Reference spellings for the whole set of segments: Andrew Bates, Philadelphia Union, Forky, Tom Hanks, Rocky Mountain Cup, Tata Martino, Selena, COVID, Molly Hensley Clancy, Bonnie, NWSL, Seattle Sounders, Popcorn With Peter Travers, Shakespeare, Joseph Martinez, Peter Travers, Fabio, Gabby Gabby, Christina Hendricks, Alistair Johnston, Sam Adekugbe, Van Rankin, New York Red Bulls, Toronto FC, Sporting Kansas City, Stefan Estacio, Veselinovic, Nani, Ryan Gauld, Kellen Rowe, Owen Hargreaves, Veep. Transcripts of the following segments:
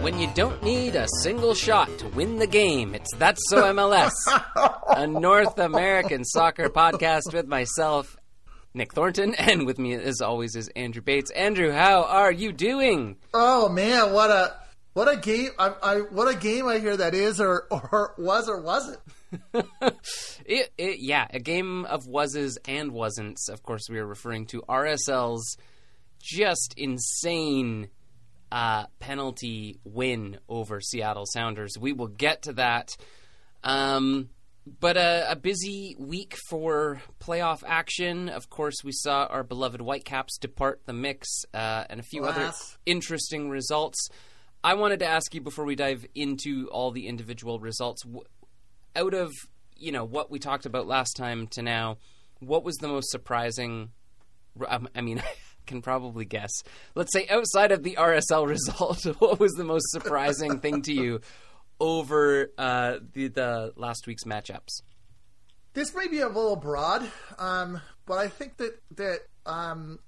When you don't need a single shot to win the game, it's That's So MLS, a North American soccer podcast with myself, Nick Thornton, and with me as always is Andrew Bates. Andrew, how are you doing? Oh man, what a game! What a game I hear that is, or wasn't. A game of wases and wasn'ts. Of course, we are referring to RSL's just insane penalty win over Seattle Sounders. We will get to that. But a busy week for playoff action. Of course, we saw our beloved Whitecaps depart the mix and a few other interesting results. I wanted to ask you before we dive into all the individual results, out of, you know, what we talked about last time to now, what was the most surprising? I mean, I can probably guess. Let's say outside of the RSL result, what was the most surprising thing to you over the last week's matchups? This may be a little broad, but I think that and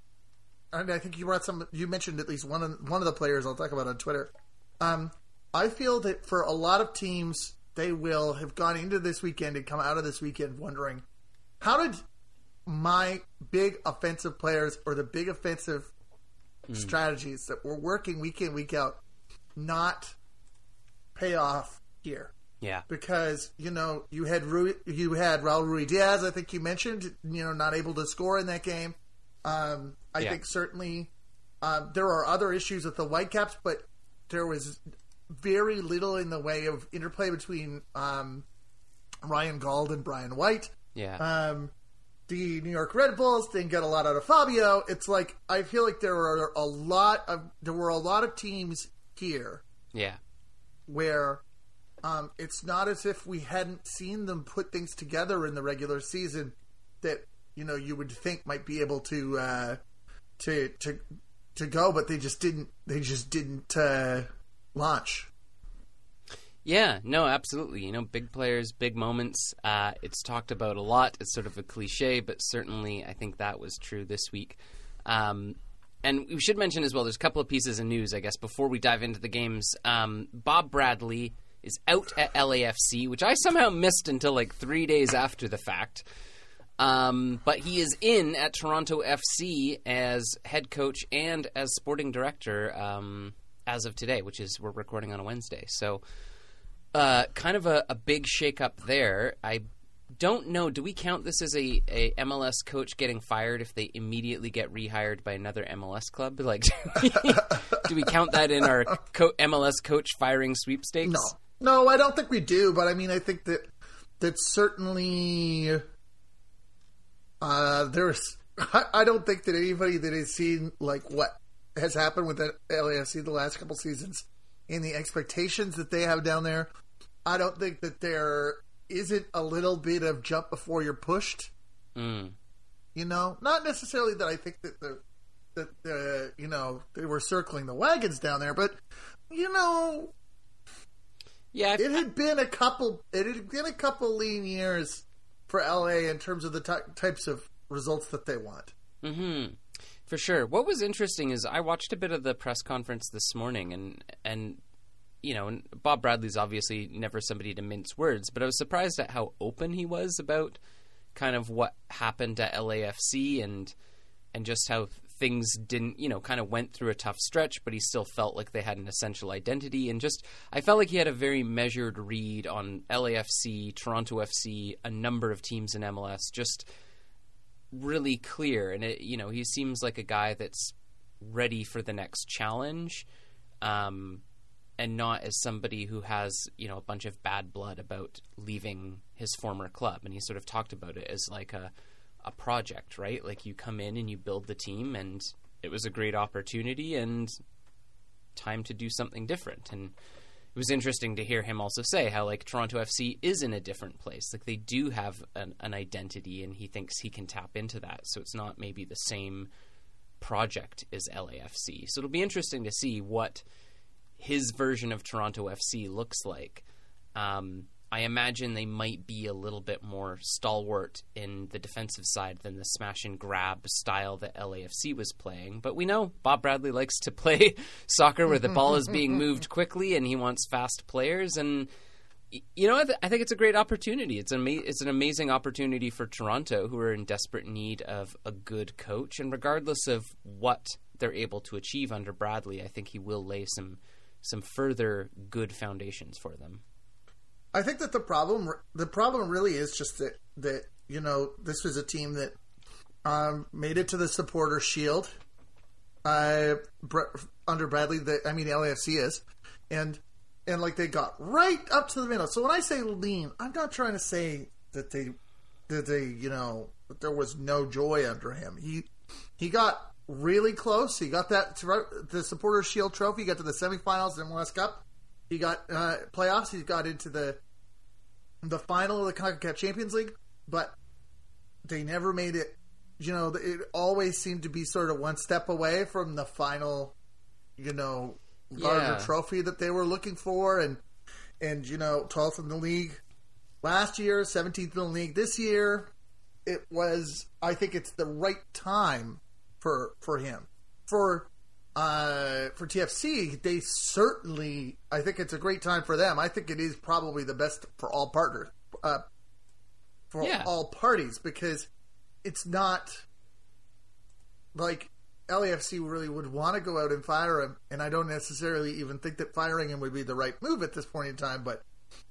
I think you brought some. You mentioned at least one of the players I'll talk about on Twitter. I feel that for a lot of teams, they will have gone into this weekend and come out of this weekend wondering, how did my big offensive players or the big offensive strategies that were working week in, week out not pay off here? Yeah, because you had Raul Ruidíaz, I think you mentioned, not able to score in that game. I think certainly there are other issues with the Whitecaps, but there was very little in the way of interplay between Ryan Gauld and Brian White. Yeah. The New York Red Bulls didn't get a lot out of Fabio. It's like, I feel like there were a lot of teams here. Yeah. Where it's not as if we hadn't seen them put things together in the regular season that you would think might be able to go, but they just didn't launch. Yeah, no, absolutely. Big players, big moments. It's talked about a lot. It's sort of a cliche, but certainly I think that was true this week. And we should mention as well, there's a couple of pieces of news, I guess, before we dive into the games. Bob Bradley is out at LAFC, which I somehow missed until like 3 days after the fact. But he is in at Toronto FC as head coach and as sporting director as of today, which is we're recording on a Wednesday. So kind of a big shakeup there. I don't know. Do we count this as a MLS coach getting fired if they immediately get rehired by another MLS club? Like, do we count that in our MLS coach firing sweepstakes? No, I don't think we do. But I mean, I think that certainly... I don't think that anybody that has seen like what has happened with the LAFC the last couple seasons and the expectations that they have down there, I don't think that there isn't a little bit of jump before you're pushed. Mm. Not necessarily that I think that they were circling the wagons down there, but yeah, it had been a couple lean years for LA in terms of the types of results that they want. Mm-hmm. For sure. What was interesting is I watched a bit of the press conference this morning, and Bob Bradley's obviously never somebody to mince words, but I was surprised at how open he was about kind of what happened at LAFC and just how things didn't, kind of went through a tough stretch, but he still felt like they had an essential identity. And just, I felt like he had a very measured read on LAFC, Toronto FC, a number of teams in MLS, just really clear. And, he seems like a guy that's ready for the next challenge and not as somebody who has, a bunch of bad blood about leaving his former club. And he sort of talked about it as like a project, right? Like you come in and you build the team, and it was a great opportunity and time to do something different. And it was interesting to hear him also say how like Toronto FC is in a different place. Like they do have an identity, and he thinks he can tap into that. So it's not maybe the same project as LAFC. So it'll be interesting to see what his version of Toronto FC looks like. I imagine they might be a little bit more stalwart in the defensive side than the smash-and-grab style that LAFC was playing. But we know Bob Bradley likes to play soccer where the ball is being moved quickly and he wants fast players. And, you know, I think it's a great opportunity. It's an amazing opportunity for Toronto, who are in desperate need of a good coach. And regardless of what they're able to achieve under Bradley, I think he will lay some further good foundations for them. I think that the problem really is just that you know, this was a team that made it to the Supporter Shield under Bradley. LAFC is, and like they got right up to the middle. So when I say lean, I'm not trying to say that they you know, there was no joy under him. He got really close. He got the Supporter Shield trophy. He got to the semifinals in MLS Cup. He got playoffs. He got into the final of the CONCACAF Champions League, but they never made it. You know, it always seemed to be sort of one step away from the final, you know, larger trophy that they were looking for. And you know, 12th in the league last year, 17th in the league this year. It was. I think it's the right time for him. For TFC, they certainly, I think it's a great time for them. I think it is probably the best for all partners, all parties, because it's not like LAFC really would want to go out and fire him, and I don't necessarily even think that firing him would be the right move at this point in time, but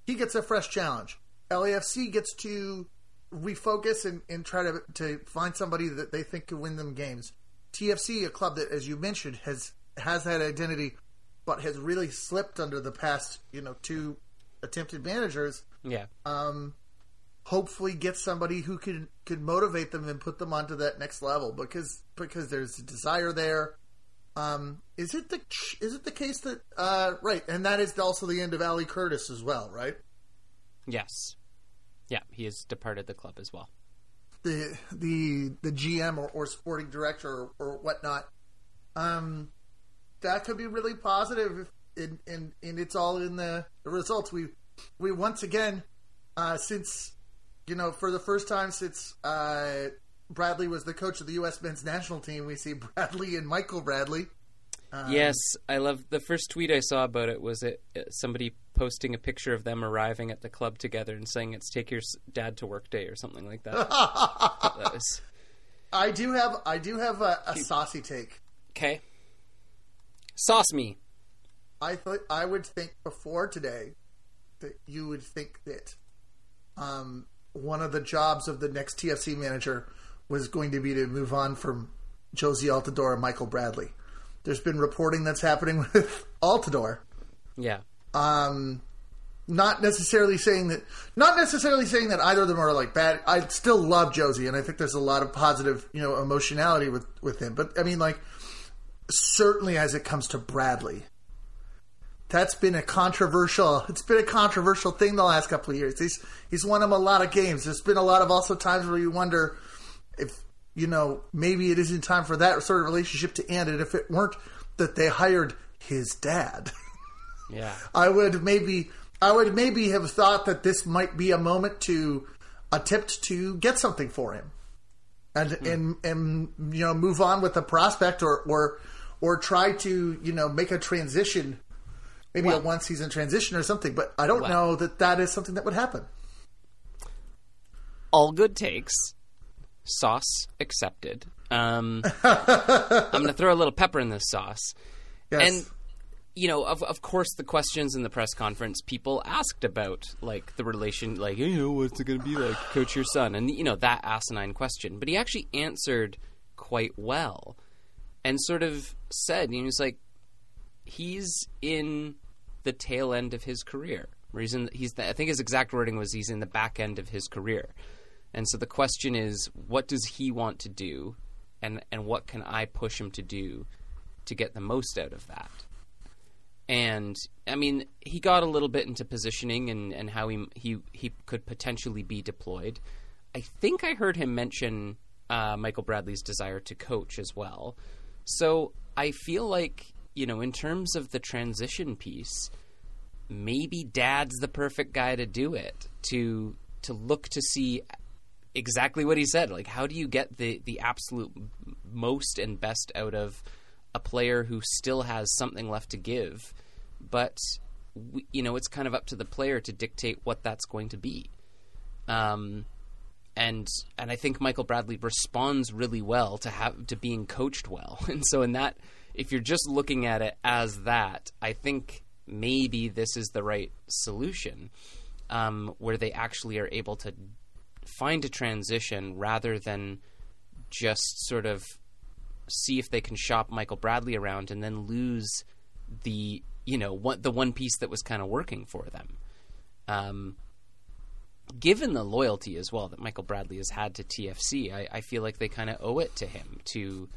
he gets a fresh challenge. LAFC gets to refocus and try to find somebody that they think can win them games. TFC, a club that, as you mentioned, has that identity, but has really slipped under the past, you know, two attempted managers. Yeah. Hopefully, get somebody who can motivate them and put them onto that next level, because there's a desire there. Is it the case that right? And that is also the end of Ali Curtis as well, right? Yes. Yeah, he has departed the club as well. The GM or sporting director or whatnot, that could be really positive, and it's all in the results. We once again, since, you know, for the first time since Bradley was the coach of the U.S. men's national team, we see Bradley and Michael Bradley. Yes, I love the first tweet I saw about it was somebody posting a picture of them arriving at the club together and saying it's take your dad to work day or something like that. That was... I do have a saucy take. Okay, sauce me. I thought I would think before today that you would think that one of the jobs of the next TFC manager was going to be to move on from Jozy Altidore and Michael Bradley. There's been reporting that's happening with Altidore. Yeah. Not necessarily saying that either of them are like bad. I still love Jozy, and I think there's a lot of positive, you know, emotionality with him. But I mean, like, certainly as it comes to Bradley, that's been a controversial thing the last couple of years. He's won him a lot of games. There's been a lot of also times where you wonder if, you know, maybe it isn't time for that sort of relationship to end, and if it weren't that they hired his dad. Yeah, I would maybe have thought that this might be a moment to attempt to get something for him, and you know, move on with the prospect, or try to, you know, make a transition, maybe a one season transition or something. But I don't know that is something that would happen. All good takes, sauce accepted. I'm going to throw a little pepper in this sauce, yes. And, you know, of course, the questions in the press conference people asked about, like, the relation, like, you know, what's it going to be like, coach your son? And, you know, that asinine question. But he actually answered quite well and sort of said, you know, he's like, he's in the tail end of his career. I think his exact wording was he's in the back end of his career. And so the question is, what does he want to do, and what can I push him to do to get the most out of that? And, I mean, he got a little bit into positioning and how he could potentially be deployed. I think I heard him mention Michael Bradley's desire to coach as well. So I feel like, you know, in terms of the transition piece, maybe Dad's the perfect guy to do it, to look to see exactly what he said. Like, how do you get the absolute most and best out of a player who still has something left to give? But, you know, it's kind of up to the player to dictate what that's going to be. And I think Michael Bradley responds really well to being coached well. And so in that, if you're just looking at it as that, I think maybe this is the right solution, where they actually are able to find a transition rather than just sort of see if they can shop Michael Bradley around and then lose the, you know, the one piece that was kind of working for them. Given the loyalty as well that Michael Bradley has had to TFC, I feel like they kind of owe it to him to,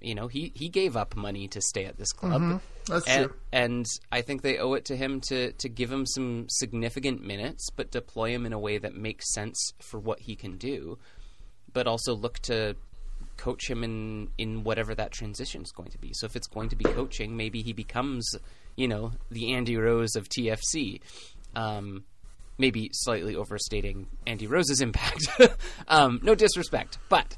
you know, he gave up money to stay at this club. Mm-hmm. That's true. And I think they owe it to him to give him some significant minutes, but deploy him in a way that makes sense for what he can do, but also look to coach him in whatever that transition is going to be. So if it's going to be coaching, maybe he becomes, you know, the Andy Rose of TFC. Maybe slightly overstating Andy Rose's impact. No disrespect, but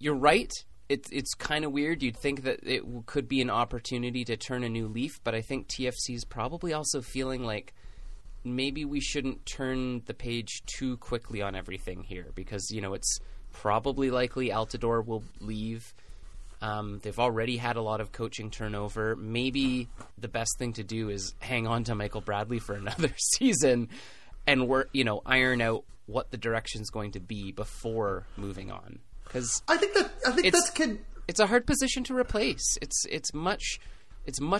you're right. It's kind of weird. You'd think that it could be an opportunity to turn a new leaf, but I think TFC's probably also feeling like maybe we shouldn't turn the page too quickly on everything here because, you know, it's probably likely Altidore will leave. They've already had a lot of coaching turnover. Maybe the best thing to do is hang on to Michael Bradley for another season and iron out what the direction's going to be before moving on. Because I think it's a hard position to replace. It's much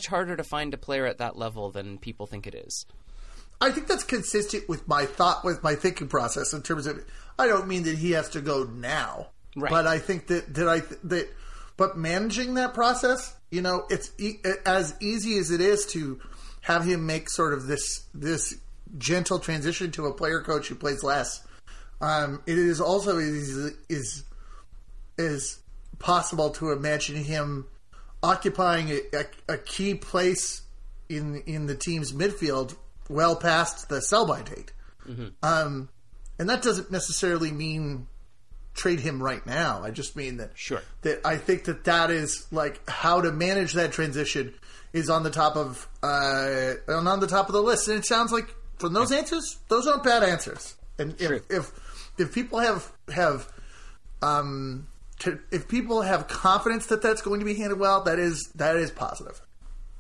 harder to find a player at that level than people think it is. I think that's consistent with my thinking process in terms of. I don't mean that he has to go now, right. But I think that. But managing that process, you know, it's as easy as it is to have him make sort of this gentle transition to a player coach who plays less. It is also is possible to imagine him occupying a key place in the team's midfield well past the sell-by date. Mm-hmm. And that doesn't necessarily mean trade him right now. I just mean that. Sure. That I think that is like how to manage that transition is on the top of the list. And it sounds like from those answers, those aren't bad answers. And if people have people have confidence that that's going to be handled well, that is positive.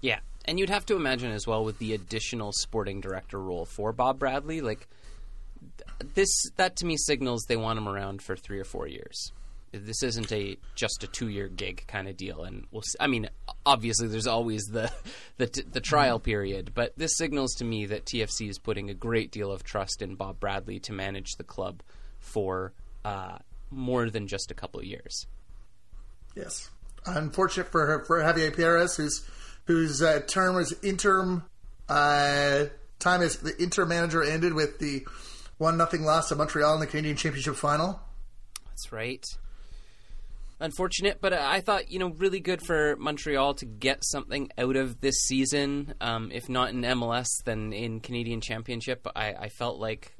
Yeah, and you'd have to imagine as well with the additional sporting director role for Bob Bradley, like. That to me signals they want him around for 3 or 4 years. This isn't just a 2-year gig kind of deal, and we'll see. I mean, obviously, there's always the trial period, but this signals to me that TFC is putting a great deal of trust in Bob Bradley to manage the club for more than just a couple of years. Yes, unfortunate for Javier Perez, whose term was interim. Time as the interim manager ended with the 1-0 loss to Montreal in the Canadian Championship final. That's right. Unfortunate, but I thought, you know, really good for Montreal to get something out of this season. If not in MLS, then in Canadian Championship. I felt like,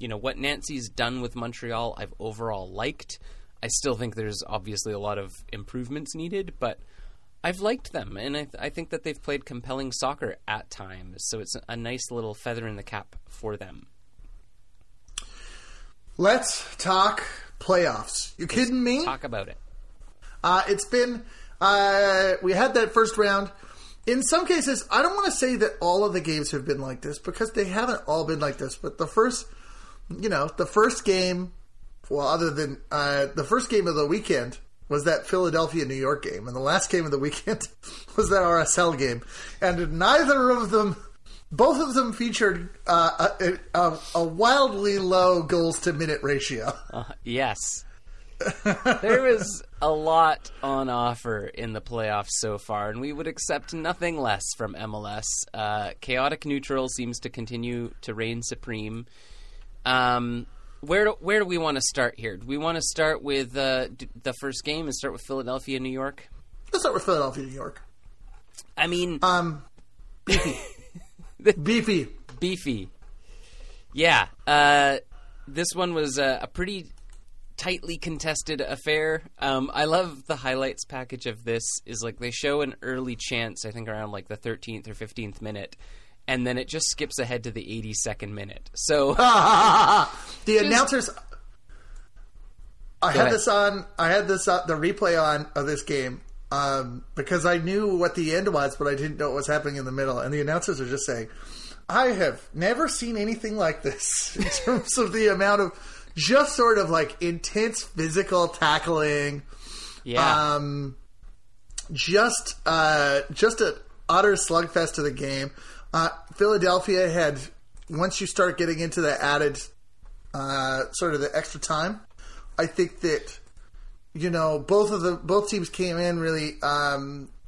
you know, what Nancy's done with Montreal, I've overall liked. I still think there's obviously a lot of improvements needed, but I've liked them, and I think that they've played compelling soccer at times. So it's a nice little feather in the cap for them. Let's talk playoffs. You kidding me? Talk about it. It's been... we had that first round. In some cases, I don't want to say that all of the games have been like this because they haven't all been like this. But the first game... Well, other than... the first game of the weekend was that Philadelphia-New York game. And the last game of the weekend was that RSL game. And neither of them... Both of them featured a wildly low goals-to-minute ratio. Yes. There was a lot on offer in the playoffs so far, and we would accept nothing less from MLS. Chaotic neutral seems to continue to reign supreme. Where do we want to start here? Do we want to start with the first game and start with Philadelphia, New York? Let's start with Philadelphia, New York. I mean... beefy. Beefy. Yeah. This one was a pretty tightly contested affair. I love the highlights package of this is like they show an early chance, I think around like the 13th or 15th minute, and then it just skips ahead to the 82nd minute. So the announcers... I had the replay on of this game because I knew what the end was, but I didn't know what was happening in the middle. And the announcers are just saying, I have never seen anything like this in terms of the amount of just sort of like intense physical tackling. Yeah. Just an utter slugfest of the game. Philadelphia had, once you start getting into the added sort of the extra time, I think that, you know, both teams came in really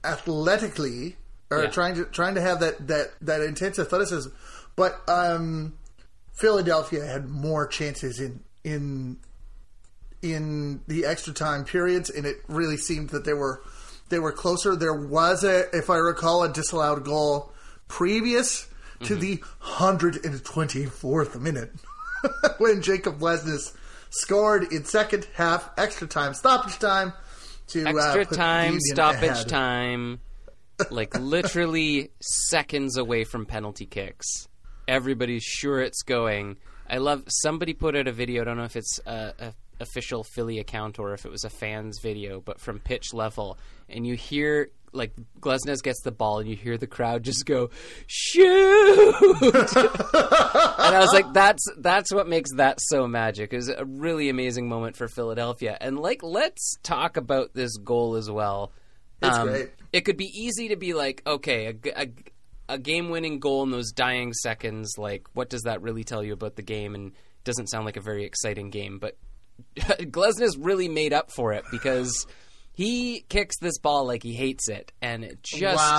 athletically, or trying to have that intense athleticism, but Philadelphia had more chances in the extra time periods, and it really seemed that they were closer. There was if I recall, a disallowed goal previous to the 124th minute when Jacob Glesnes scored in second half, extra time, stoppage time. Like literally seconds away from penalty kicks. Everybody's sure it's going. I love, somebody put out a video, I don't know if it's a official Philly account or if it was a fan's video, but from pitch level. And you hear, like, Glesnes gets the ball and you hear the crowd just go, shoot! And I was like, that's what makes that so magic. It was a really amazing moment for Philadelphia. And, like, let's talk about this goal as well. It's great. It could be easy to be like, okay, a game-winning goal in those dying seconds, like, what does that really tell you about the game? And it doesn't sound like a very exciting game, but Glesnes really made up for it because... he kicks this ball like he hates it, and it just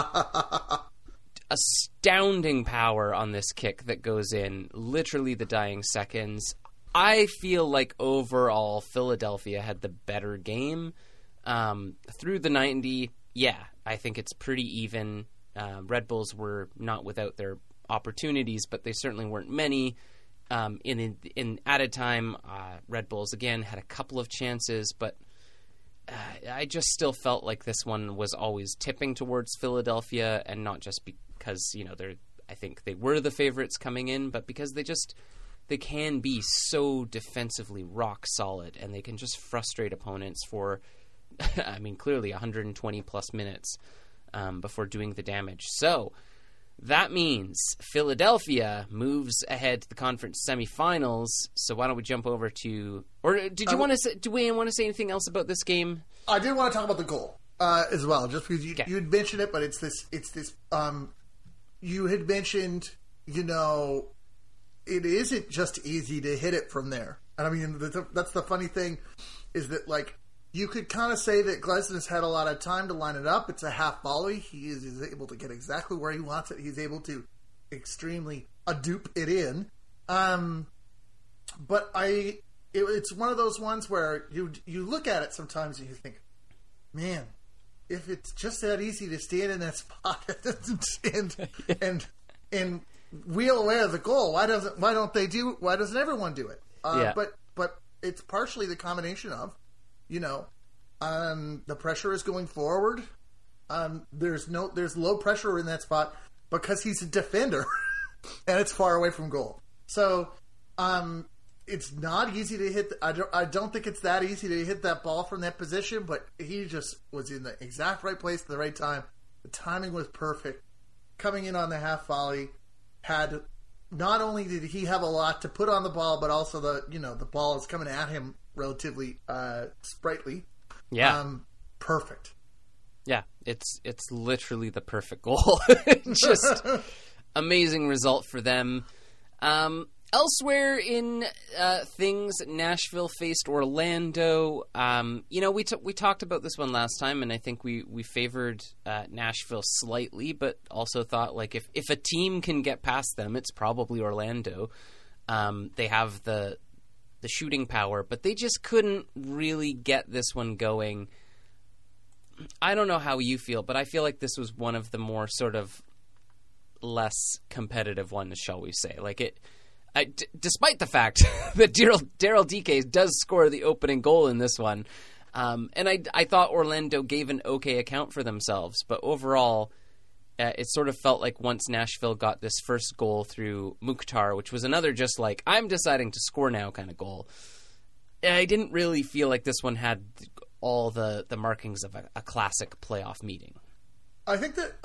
astounding power on this kick that goes in literally the dying seconds. I feel like overall Philadelphia had the better game. Through the 90, I think it's pretty even. Red Bulls were not without their opportunities, but they certainly weren't many. In added time, Red Bulls, again, had a couple of chances, but... I just still felt like this one was always tipping towards Philadelphia, and not just because, you know, I think they were the favorites coming in, but because they can be so defensively rock solid, and they can just frustrate opponents for, I mean, clearly 120 plus minutes before doing the damage. So that means Philadelphia moves ahead to the conference semifinals. So why don't we jump over to? Or did you want to? Do we want to say anything else about this game? I did want to talk about the goal as well, just because you'd mentioned it. But it's this. You had mentioned, you know, it isn't just easy to hit it from there. And I mean, that's the funny thing, is that like. You could kind of say that Glesnes had a lot of time to line it up. It's a half volley. He is able to get exactly where he wants it. He's able to extremely dupe it in. But it's one of those ones where you look at it sometimes and you think, man, if it's just that easy to stand in that spot and wheel away the goal, why doesn't everyone do it? But it's partially the combination of. You know, the pressure is going forward. There's low pressure in that spot because he's a defender, and it's far away from goal. So, it's not easy to hit. I don't think it's that easy to hit that ball from that position. But he just was in the exact right place at the right time. The timing was perfect. Coming in on the half volley, had not only did he have a lot to put on the ball, but also the ball is coming at him. Relatively sprightly. Yeah. Perfect. Yeah. It's literally the perfect goal. Just amazing result for them. Elsewhere in things, Nashville faced Orlando. You know, we talked about this one last time, and I think we favored Nashville slightly, but also thought, like, if a team can get past them, it's probably Orlando. They have the shooting power, but they just couldn't really get this one going. I don't know how you feel, but I feel like this was one of the more sort of less competitive ones, shall we say. Like it, despite the fact that Daryl Dike does score the opening goal in this one. And I thought Orlando gave an okay account for themselves, but overall, it sort of felt like once Nashville got this first goal through Mukhtar, which was another just like, I'm deciding to score now kind of goal, I didn't really feel like this one had all the markings of a classic playoff meeting. I think that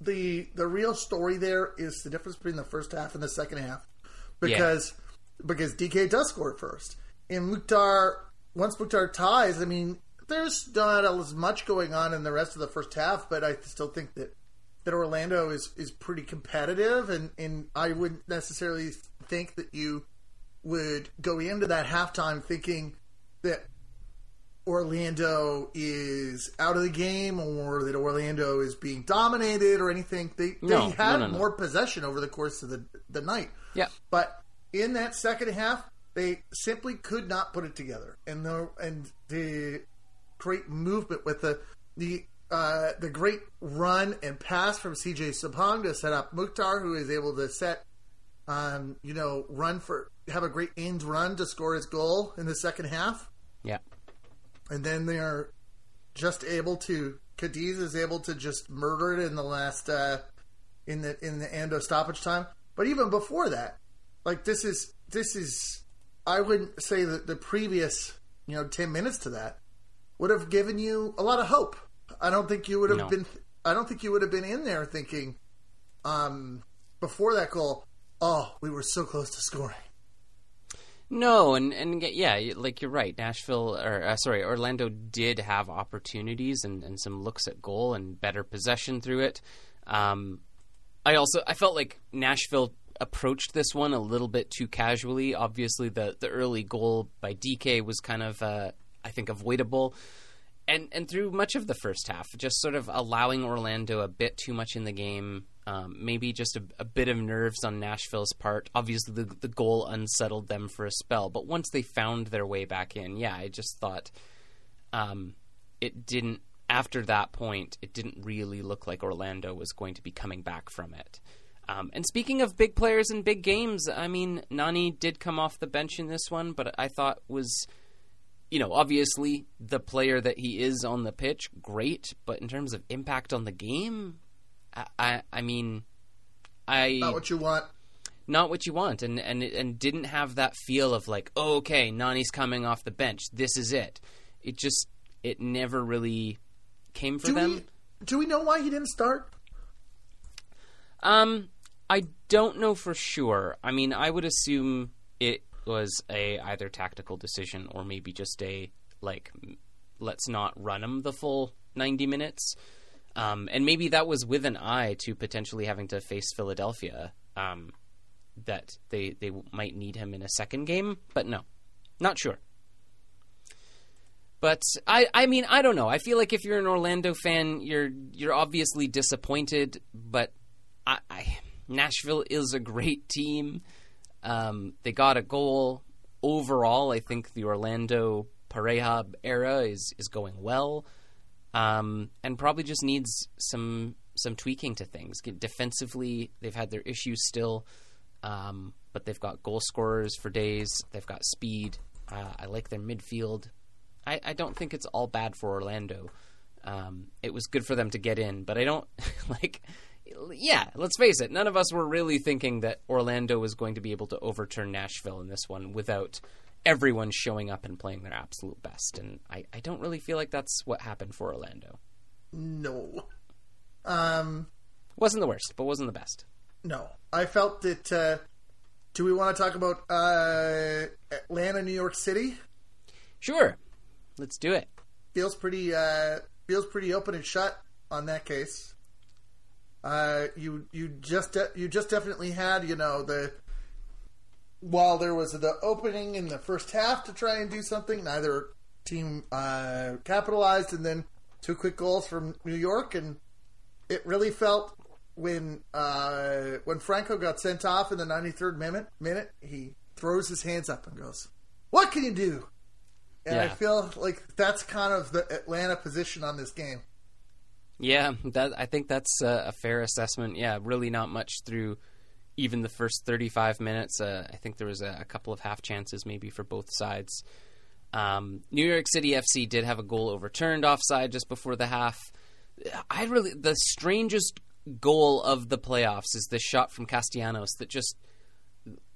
the real story there is the difference between the first half and the second half, because DK does score first. And Mukhtar, once Mukhtar ties, I mean, there's not as much going on in the rest of the first half, but I still think that Orlando is pretty competitive, and I wouldn't necessarily think that you would go into that halftime thinking that Orlando is out of the game or that Orlando is being dominated or anything. They had more possession over the course of the night. Yeah. But in that second half, they simply could not put it together. And the great movement with the great run and pass from CJ Sapong to set up Mukhtar, who is able to have a great end run to score his goal in the second half. Yeah. And then Cadiz is able to just murder it in the last, in the Ando stoppage time. But even before that, like this is, I wouldn't say that the previous, 10 minutes to that would have given you a lot of hope. I don't think you would have been in there thinking, before that goal, oh, we were so close to scoring. No, and yeah, like you're right. Orlando did have opportunities and some looks at goal and better possession through it. I felt like Nashville approached this one a little bit too casually. Obviously, the early goal by DK was kind of avoidable, and through much of the first half, just sort of allowing Orlando a bit too much in the game. Maybe just a bit of nerves on Nashville's part. Obviously, the goal unsettled them for a spell, but once they found their way back in, I just thought it didn't. After that point, it didn't really look like Orlando was going to be coming back from it. And speaking of big players and big games, I mean, Nani did come off the bench in this one, but I thought was, obviously the player that he is on the pitch, great, but in terms of impact on the game. Not what you want. Not what you want, and didn't have that feel of like, oh, okay, Nani's coming off the bench. This is it. It just, it never really came for them. Do we know why he didn't start? I don't know for sure. I mean, I would assume it was either tactical decision or maybe just let's not run him the full 90 minutes. And maybe that was with an eye to potentially having to face Philadelphia, that they might need him in a second game, but no, not sure. But I mean, I don't know. I feel like if you're an Orlando fan, you're obviously disappointed, but Nashville is a great team. They got a goal. Overall, I think the Orlando Pareja era is going well. And probably just needs some tweaking to things. Defensively, they've had their issues still, but they've got goal scorers for days. They've got speed. I like their midfield. I don't think it's all bad for Orlando. It was good for them to get in, but I don't let's face it. None of us were really thinking that Orlando was going to be able to overturn Nashville in this one without everyone showing up and playing their absolute best. And I don't really feel like that's what happened for Orlando. No. Wasn't the worst, but wasn't the best. No. I felt that, do we want to talk about Atlanta, New York City? Sure. Let's do it. Feels pretty open and shut on that case. You just definitely had, while there was the opening in the first half to try and do something, neither team capitalized, and then two quick goals from New York. And it really felt when Franco got sent off in the 93rd minute, he throws his hands up and goes, "What can you do?" And I feel like that's kind of the Atlanta position on this game. Yeah, that, I think that's a fair assessment. Yeah, really not much through even the first 35 minutes. I think there was a couple of half chances maybe for both sides. New York City FC did have a goal overturned offside just before the half. The strangest goal of the playoffs is this shot from Castellanos that just...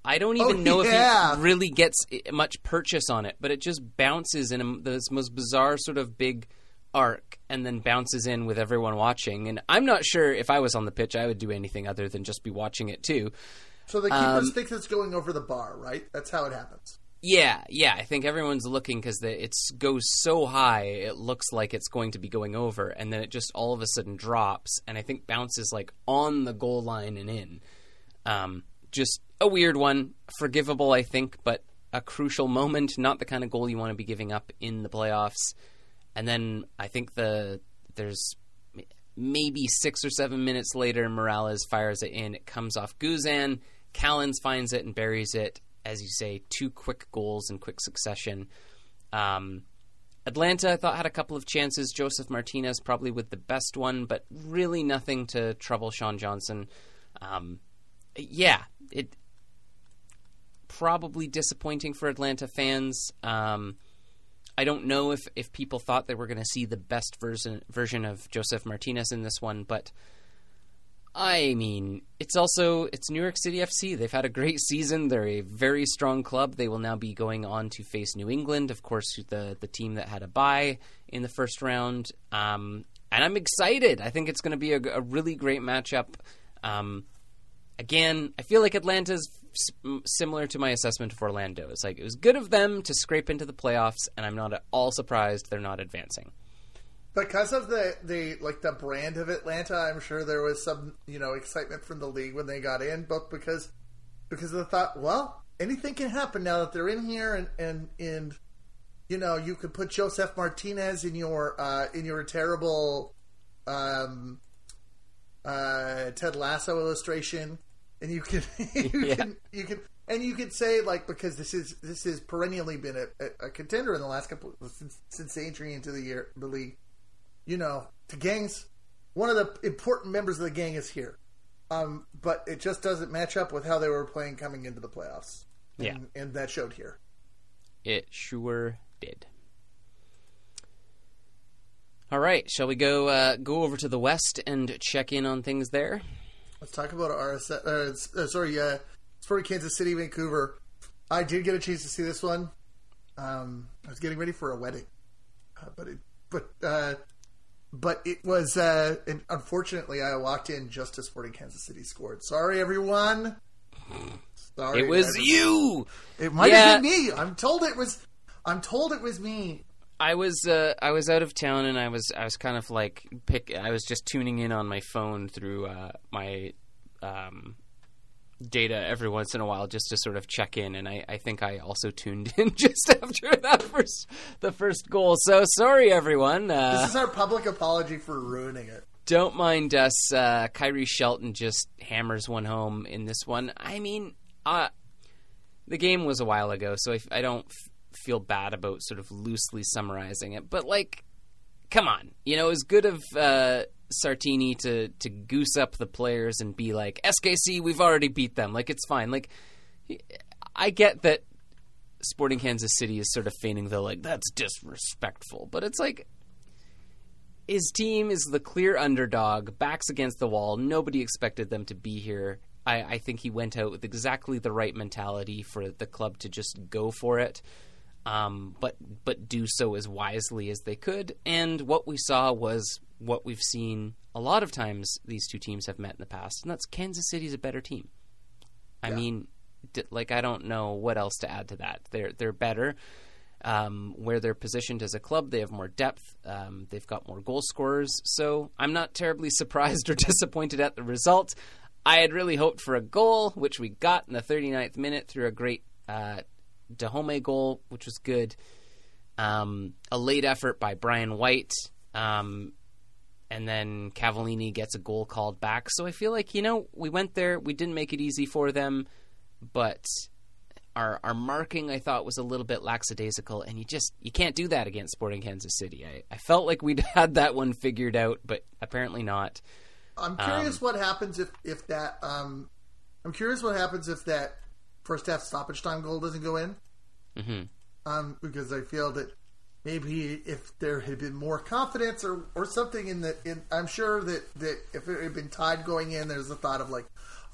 I don't even know if it really gets much purchase on it, but it just bounces in this most bizarre sort of big arc and then bounces in with everyone watching. And I'm not sure if I was on the pitch, I would do anything other than just be watching it too. So the keeper thinks it's going over the bar, right? That's how it happens. Yeah. I think everyone's looking because it goes so high, it looks like it's going to be going over. And then it just all of a sudden drops and I think bounces like on the goal line and in. Just a weird one, forgivable, I think, but a crucial moment, not the kind of goal you want to be giving up in the playoffs. And then I think there's maybe 6 or 7 minutes later, Morales fires it in. It comes off Guzan. Callens finds it and buries it. As you say, two quick goals in quick succession. Atlanta, I thought, had a couple of chances. Joseph Martinez probably with the best one, but really nothing to trouble Sean Johnson. It probably disappointing for Atlanta fans. I don't know if people thought they were going to see the best version of Joseph Martinez in this one, but I mean, it's New York City FC. They've had a great season. They're a very strong club. They will now be going on to face New England, of course, the team that had a bye in the first round. And I'm excited. I think it's going to be a really great matchup. Again, I feel like Atlanta's similar to my assessment of Orlando. It's like it was good of them to scrape into the playoffs, and I'm not at all surprised they're not advancing. Because of the brand of Atlanta, I'm sure there was some excitement from the league when they got in, but because they thought, well, anything can happen now that they're in here, and you could put Joseph Martinez in your terrible Ted Lasso illustration. And you can, you can say because this has perennially been a contender in the last couple since the entry into the league. The gang's one of the important members of the gang is here, but it just doesn't match up with how they were playing coming into the playoffs. And that showed here. It sure did. All right, shall we go over to the West and check in on things there? Let's talk about Sporting Kansas City, Vancouver. I did get a chance to see this one. I was getting ready for a wedding, but it was and unfortunately I walked in just as Sporting Kansas City scored. Sorry, everyone. Sorry, it was you. It might have been me. I'm told it was me. I was out of town and I was kind of like I was just tuning in on my phone through my data every once in a while just to sort of check in, and I think I also tuned in just after that the first goal. So sorry everyone. This is our public apology for ruining it. Don't mind us. Kyrie Shelton just hammers one home in this one. I mean, the game was a while ago, so I don't feel bad about sort of loosely summarizing it, but come on, it was good of Sartini to goose up the players and be like, SKC, we've already beat them, it's fine. I get that Sporting Kansas City is sort of feigning the that's disrespectful, but it's his team is the clear underdog, backs against the wall, nobody expected them to be here. I think he went out with exactly the right mentality for the club to just go for it. But do so as wisely as they could. And what we saw was what we've seen a lot of times these two teams have met in the past, and that's Kansas City's a better team. I mean, I don't know what else to add to that. They're better. Where they're positioned as a club, they have more depth. They've got more goal scorers. So I'm not terribly surprised or disappointed at the result. I had really hoped for a goal, which we got in the 39th minute through a great Dahomey goal, which was good. A late effort by Brian White, and then Cavallini gets a goal called back. So I feel we went there, we didn't make it easy for them, but Our marking, I thought, was a little bit lackadaisical, and you can't do that against Sporting Kansas City. I felt like we'd had that one figured out, but apparently not. I'm curious what happens if that. I'm curious what happens if that first half stoppage time goal doesn't go in. Mm-hmm. Because I feel that maybe if there had been more confidence or something I'm sure that if it had been tied going in, there's a thought of like,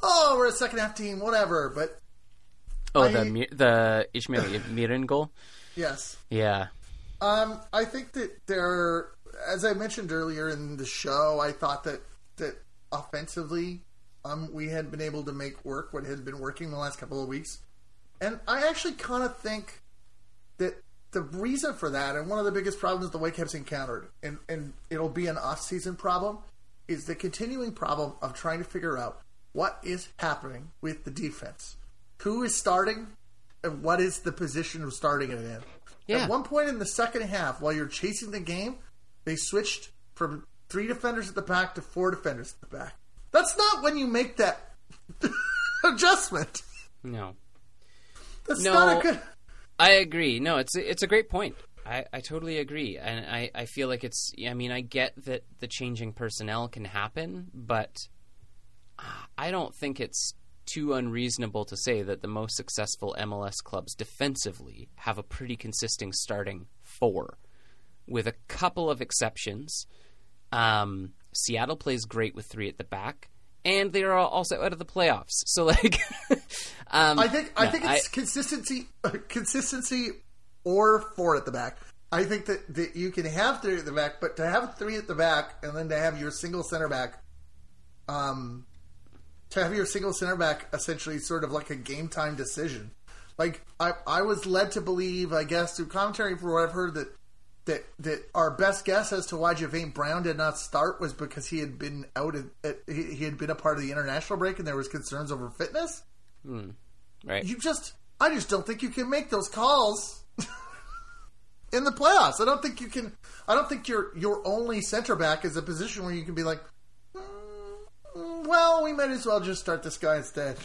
oh, we're a second half team, whatever, but. Oh, the Ismail Miran goal? Yes. Yeah. I think that as I mentioned earlier in the show, I thought that offensively, we had been able to make work what had been working the last couple of weeks. And I actually kind of think that the reason for that, and one of the biggest problems the Whitecaps encountered, and it'll be an off-season problem, is the continuing problem of trying to figure out what is happening with the defense. Who is starting, and what is the position of starting it in? Yeah. At one point in the second half, while you're chasing the game, they switched from 3 defenders at the back to 4 defenders at the back. That's not when you make that adjustment. No. That's not a good... I agree. No, it's a great point. I totally agree. And I feel like it's... I mean, I get that the changing personnel can happen, but I don't think it's... too unreasonable to say that the most successful MLS clubs defensively have a pretty consistent starting 4, with a couple of exceptions. Seattle plays great with 3 at the back, and they are also out of the playoffs. So, like, I think it's consistency, or 4 at the back. I think that you can have 3 at the back, but to have 3 at the back and then to have your single center back, to have your single center back essentially sort of like a game time decision. Like, I was led to believe, I guess, through commentary for what I've heard, that our best guess as to why Javane Brown did not start was because he had been out, he had been a part of the international break and there was concerns over fitness. Mm, right. I just don't think you can make those calls in the playoffs. I don't think you can, I don't think your only center back is a position where you can be like, well, we might as well just start this guy instead.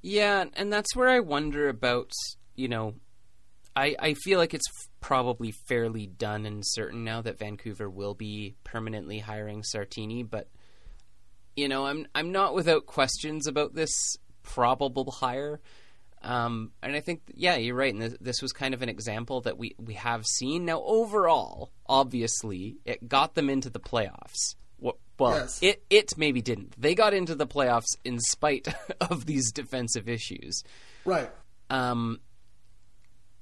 Yeah, and that's where I wonder about, you know, I feel like it's probably fairly done and certain now that Vancouver will be permanently hiring Sartini, but, you know, I'm not without questions about this probable hire. And I think, yeah, you're right, and this was kind of an example that we have seen. Now, overall, obviously, it got them into the playoffs. Well, yes. It maybe didn't. They got into the playoffs in spite of these defensive issues. Right.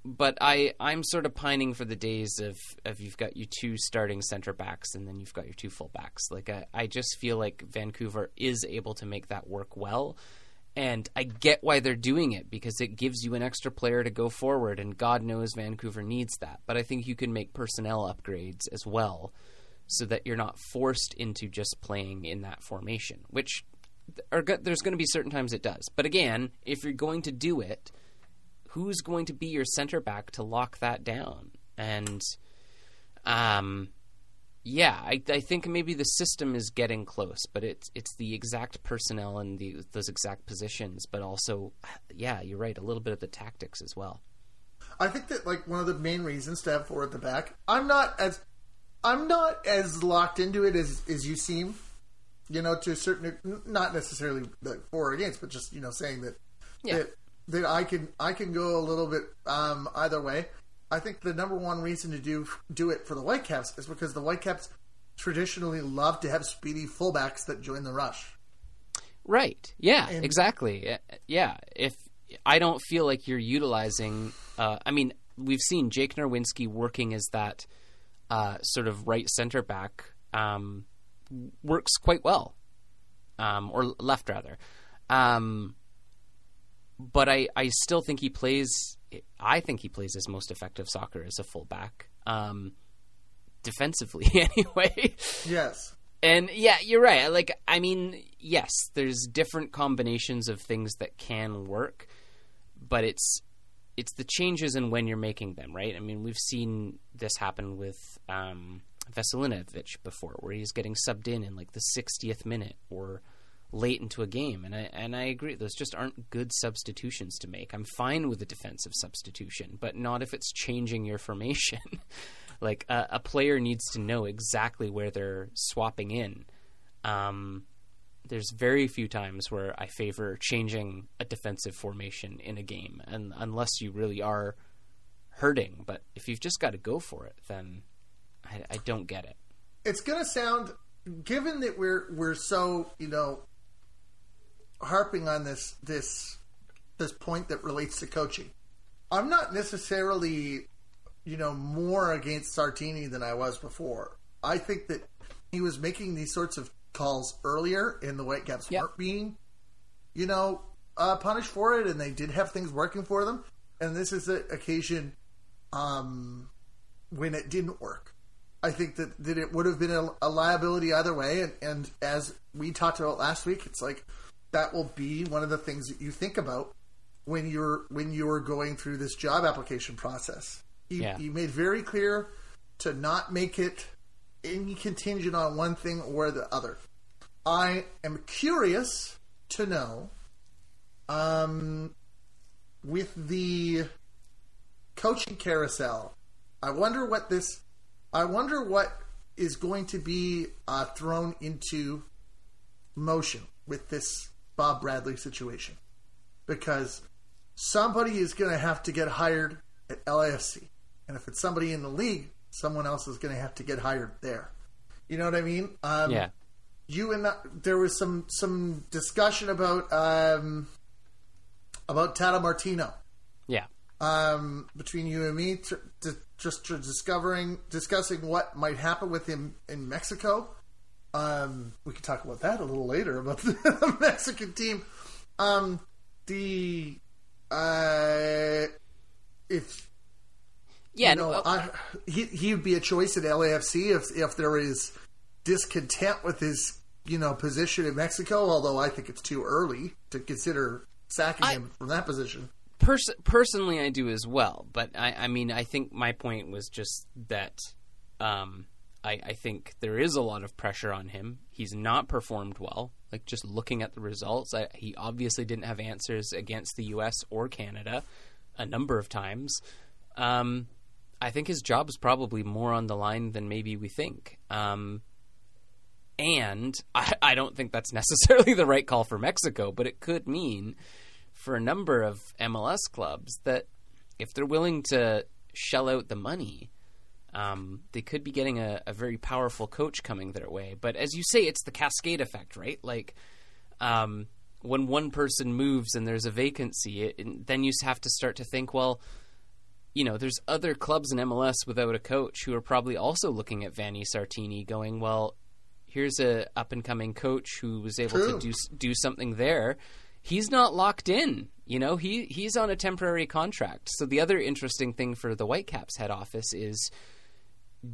But I'm sort of pining for the days of you've got your 2 starting center backs and then you've got your 2 full backs. Like, I just feel like Vancouver is able to make that work well. And I get why they're doing it, because it gives you an extra player to go forward, and God knows Vancouver needs that. But I think you can make personnel upgrades as well, so that you're not forced into just playing in that formation, which there's going to be certain times it does. But again, if you're going to do it, who's going to be your center back to lock that down? And, yeah, I think maybe the system is getting close, but it's the exact personnel and those exact positions, but also, yeah, you're right, a little bit of the tactics as well. I think that, like, one of the main reasons to have 4 at the back, I'm not as locked into it as you seem, you know, to a certain, not necessarily the for or against, but just, you know, saying that, yeah, that I can go a little bit either way. I think the number one reason to do it for the Whitecaps is because the Whitecaps traditionally love to have speedy fullbacks that join the rush. Right. Yeah. And, exactly. Yeah. If I don't feel like you're utilizing, I mean, we've seen Jake Nowinski working as that. Sort of right center back works quite well, or left rather. But I still think he plays his most effective soccer as a fullback, defensively anyway. Yes. And yeah, you're right. Like, I mean, yes, there's different combinations of things that can work, but it's the changes in when you're making them, right? I mean, we've seen this happen with Veselinovic before, where he's getting subbed in like the 60th minute, or late into a game. And I agree, those just aren't good substitutions to make. I'm fine with a defensive substitution, but not if it's changing your formation. Like, a player needs to know exactly where they're swapping in. There's very few times where I favor changing a defensive formation in a game, and unless you really are hurting. But if you've just got to go for it, then I don't get it. It's going to sound, given that we're so, harping on this point that relates to coaching, I'm not necessarily, more against Sartini than I was before. I think that he was making these sorts of calls earlier, and the Whitecaps weren't being, punished for it, and they did have things working for them. And this is the occasion when it didn't work. I think that it would have been a liability either way. And as we talked about last week, it's like that will be one of the things that you think about when you're going through this job application process. He made very clear to not make it any contingent on one thing or the other. I am curious to know with the coaching carousel, I wonder what is going to be thrown into motion with this Bob Bradley situation, because somebody is going to have to get hired at LAFC, and if it's somebody in the league, someone else is going to have to get hired there. You know what I mean? Yeah. There was some discussion about Tata Martino. Yeah. Between you and me, discussing what might happen with him in Mexico. We could talk about that a little later about the Mexican team. He'd be a choice at LAFC if there is discontent with his position in Mexico. Although I think it's too early to consider sacking him from that position. Personally, I do as well. But I think my point was just that I think there is a lot of pressure on him. He's not performed well. Like, just looking at the results, he obviously didn't have answers against the U.S. or Canada a number of times. I think his job is probably more on the line than maybe we think. And I don't think that's necessarily the right call for Mexico, but it could mean for a number of MLS clubs that if they're willing to shell out the money, they could be getting a very powerful coach coming their way. But as you say, it's the cascade effect, right? Like, when one person moves and there's a vacancy, then you have to start to think, well, there's other clubs in MLS without a coach who are probably also looking at Vanni Sartini going, well, here's a up-and-coming coach who was able to do something there. He's not locked in. He's on a temporary contract. So the other interesting thing for the Whitecaps head office is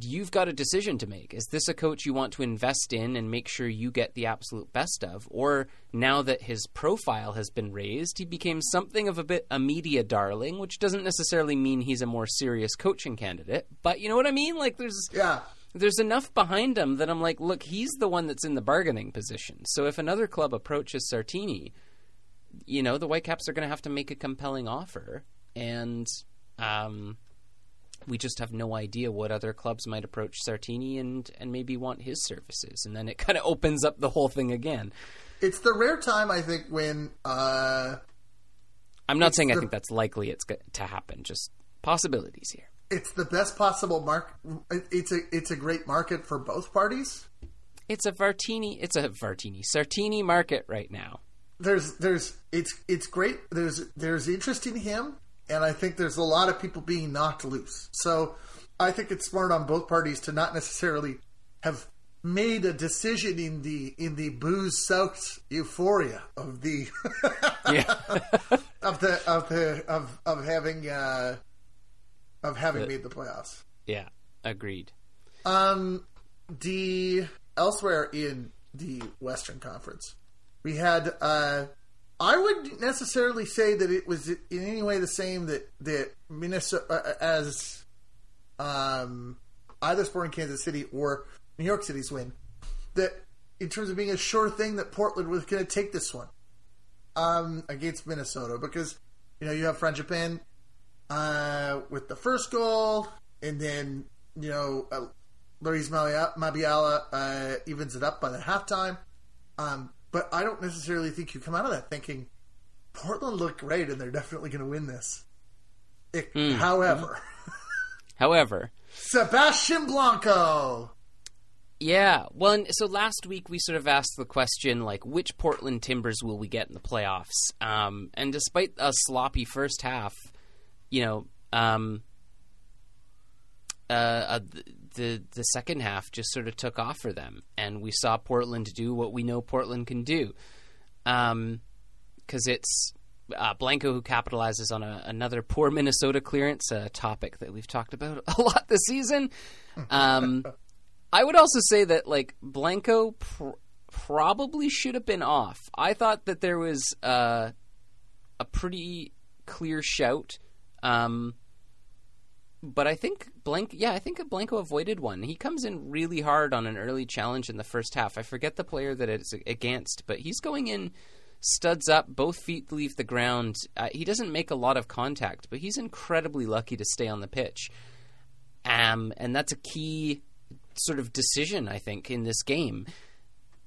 you've got a decision to make. Is this a coach you want to invest in and make sure you get the absolute best of? Or now that his profile has been raised, he became something of a media darling, which doesn't necessarily mean he's a more serious coaching candidate. But you know what I mean? Like, there's enough behind him that I'm like, look, he's the one that's in the bargaining position. So if another club approaches Sartini, the Whitecaps are going to have to make a compelling offer. And we just have no idea what other clubs might approach Sartini and maybe want his services. And then it kind of opens up the whole thing again. It's the rare time, I think, when... I'm not saying I think that's likely it's to happen, just possibilities here. It's the best possible market. It's a great market for both parties. Sartini market right now. It's great. There's interest in him, and I think there's a lot of people being knocked loose. So I think it's smart on both parties to not necessarily have made a decision in the booze-soaked euphoria of the of having made the playoffs. Yeah, agreed. The elsewhere in the Western Conference, we had, I wouldn't necessarily say that it was in any way the same that Minnesota as either Sporting Kansas City or New York City's win. That in terms of being a sure thing that Portland was going to take this one against Minnesota, because you have Frangipane with the first goal, and then Lloris Mabiala evens it up by the halftime. But I don't necessarily think you come out of that thinking Portland looked great and they're definitely going to win this. However, Sebastián Blanco. Yeah, well, and so last week we sort of asked the question, which Portland Timbers will we get in the playoffs? And despite a sloppy first half, the second half just sort of took off for them, and we saw Portland do what we know Portland can do. Because it's Blanco who capitalizes on another poor Minnesota clearance, a topic that we've talked about a lot this season. I would also say that Blanco probably should have been off. I thought that there was a pretty clear shout, but I think Blanco avoided one. He comes in really hard on an early challenge in the first half. I forget the player that it's against, but he's going in studs up, both feet leave the ground. He doesn't make a lot of contact, but he's incredibly lucky to stay on the pitch. And that's a key sort of decision, I think, in this game.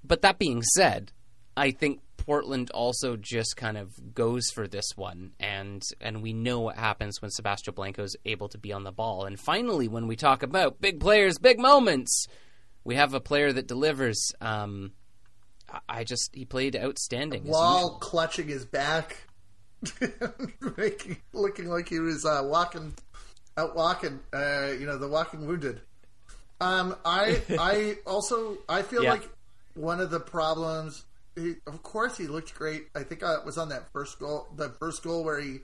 But that being said, I think Portland also just kind of goes for this one, and we know what happens when Sebastián Blanco's able to be on the ball. And finally, when we talk about big players, big moments, we have a player that delivers. He played outstanding. While clutching his back, looking like he was the walking wounded. I feel like one of the problems, of course he looked great. I think it was on that first goal, where he,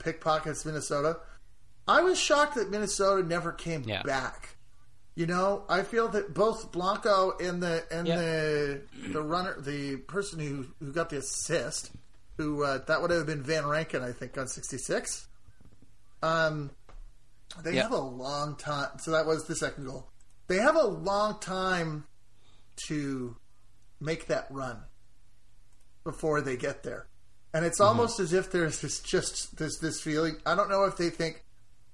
pickpockets Minnesota. I was shocked that Minnesota never came back. I feel that both Blanco and the runner, the person who got the assist, who that would have been Van Rankin, I think, on 66. They have a long time. So that was the second goal. They have a long time to make that run before they get there, and it's almost as if there's this feeling. I don't know if they think,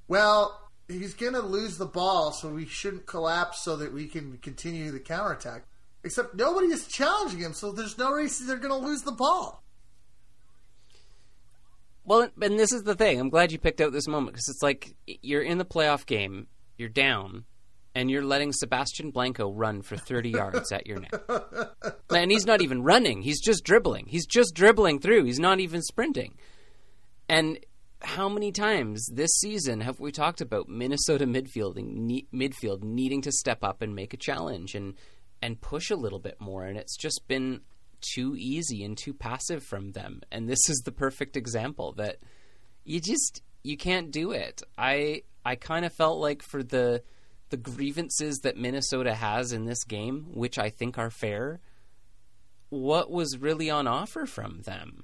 he's going to lose the ball, so we shouldn't collapse so that we can continue the counterattack. Except nobody is challenging him, so there's no reason they're going to lose the ball. Well, and this is the thing. I'm glad you picked out this moment, because it's you're in the playoff game, you're down, and you're letting Sebastián Blanco run for 30 yards at your neck. And he's not even running. He's just dribbling. He's just dribbling through. He's not even sprinting. And how many times this season have we talked about Minnesota midfield needing to step up and make a challenge and push a little bit more? And it's just been too easy and too passive from them. And this is the perfect example that you can't do it. I kind of felt like for the grievances that Minnesota has in this game, which I think are fair, what was really on offer from them?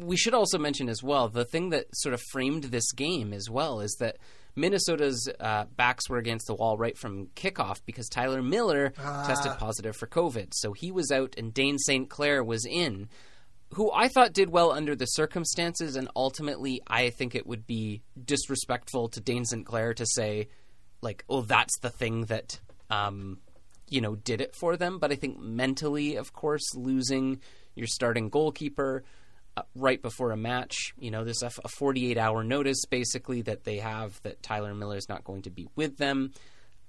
We should also mention as well, the thing that sort of framed this game as well is that Minnesota's backs were against the wall right from kickoff, because Tyler Miller tested positive for COVID. So he was out and Dane St. Clair was in, who I thought did well under the circumstances. And ultimately, I think it would be disrespectful to Dane St. Clair to say, that's the thing that, did it for them. But I think mentally, of course, losing your starting goalkeeper right before a match, there's a 48-hour notice basically that they have that Tyler Miller is not going to be with them,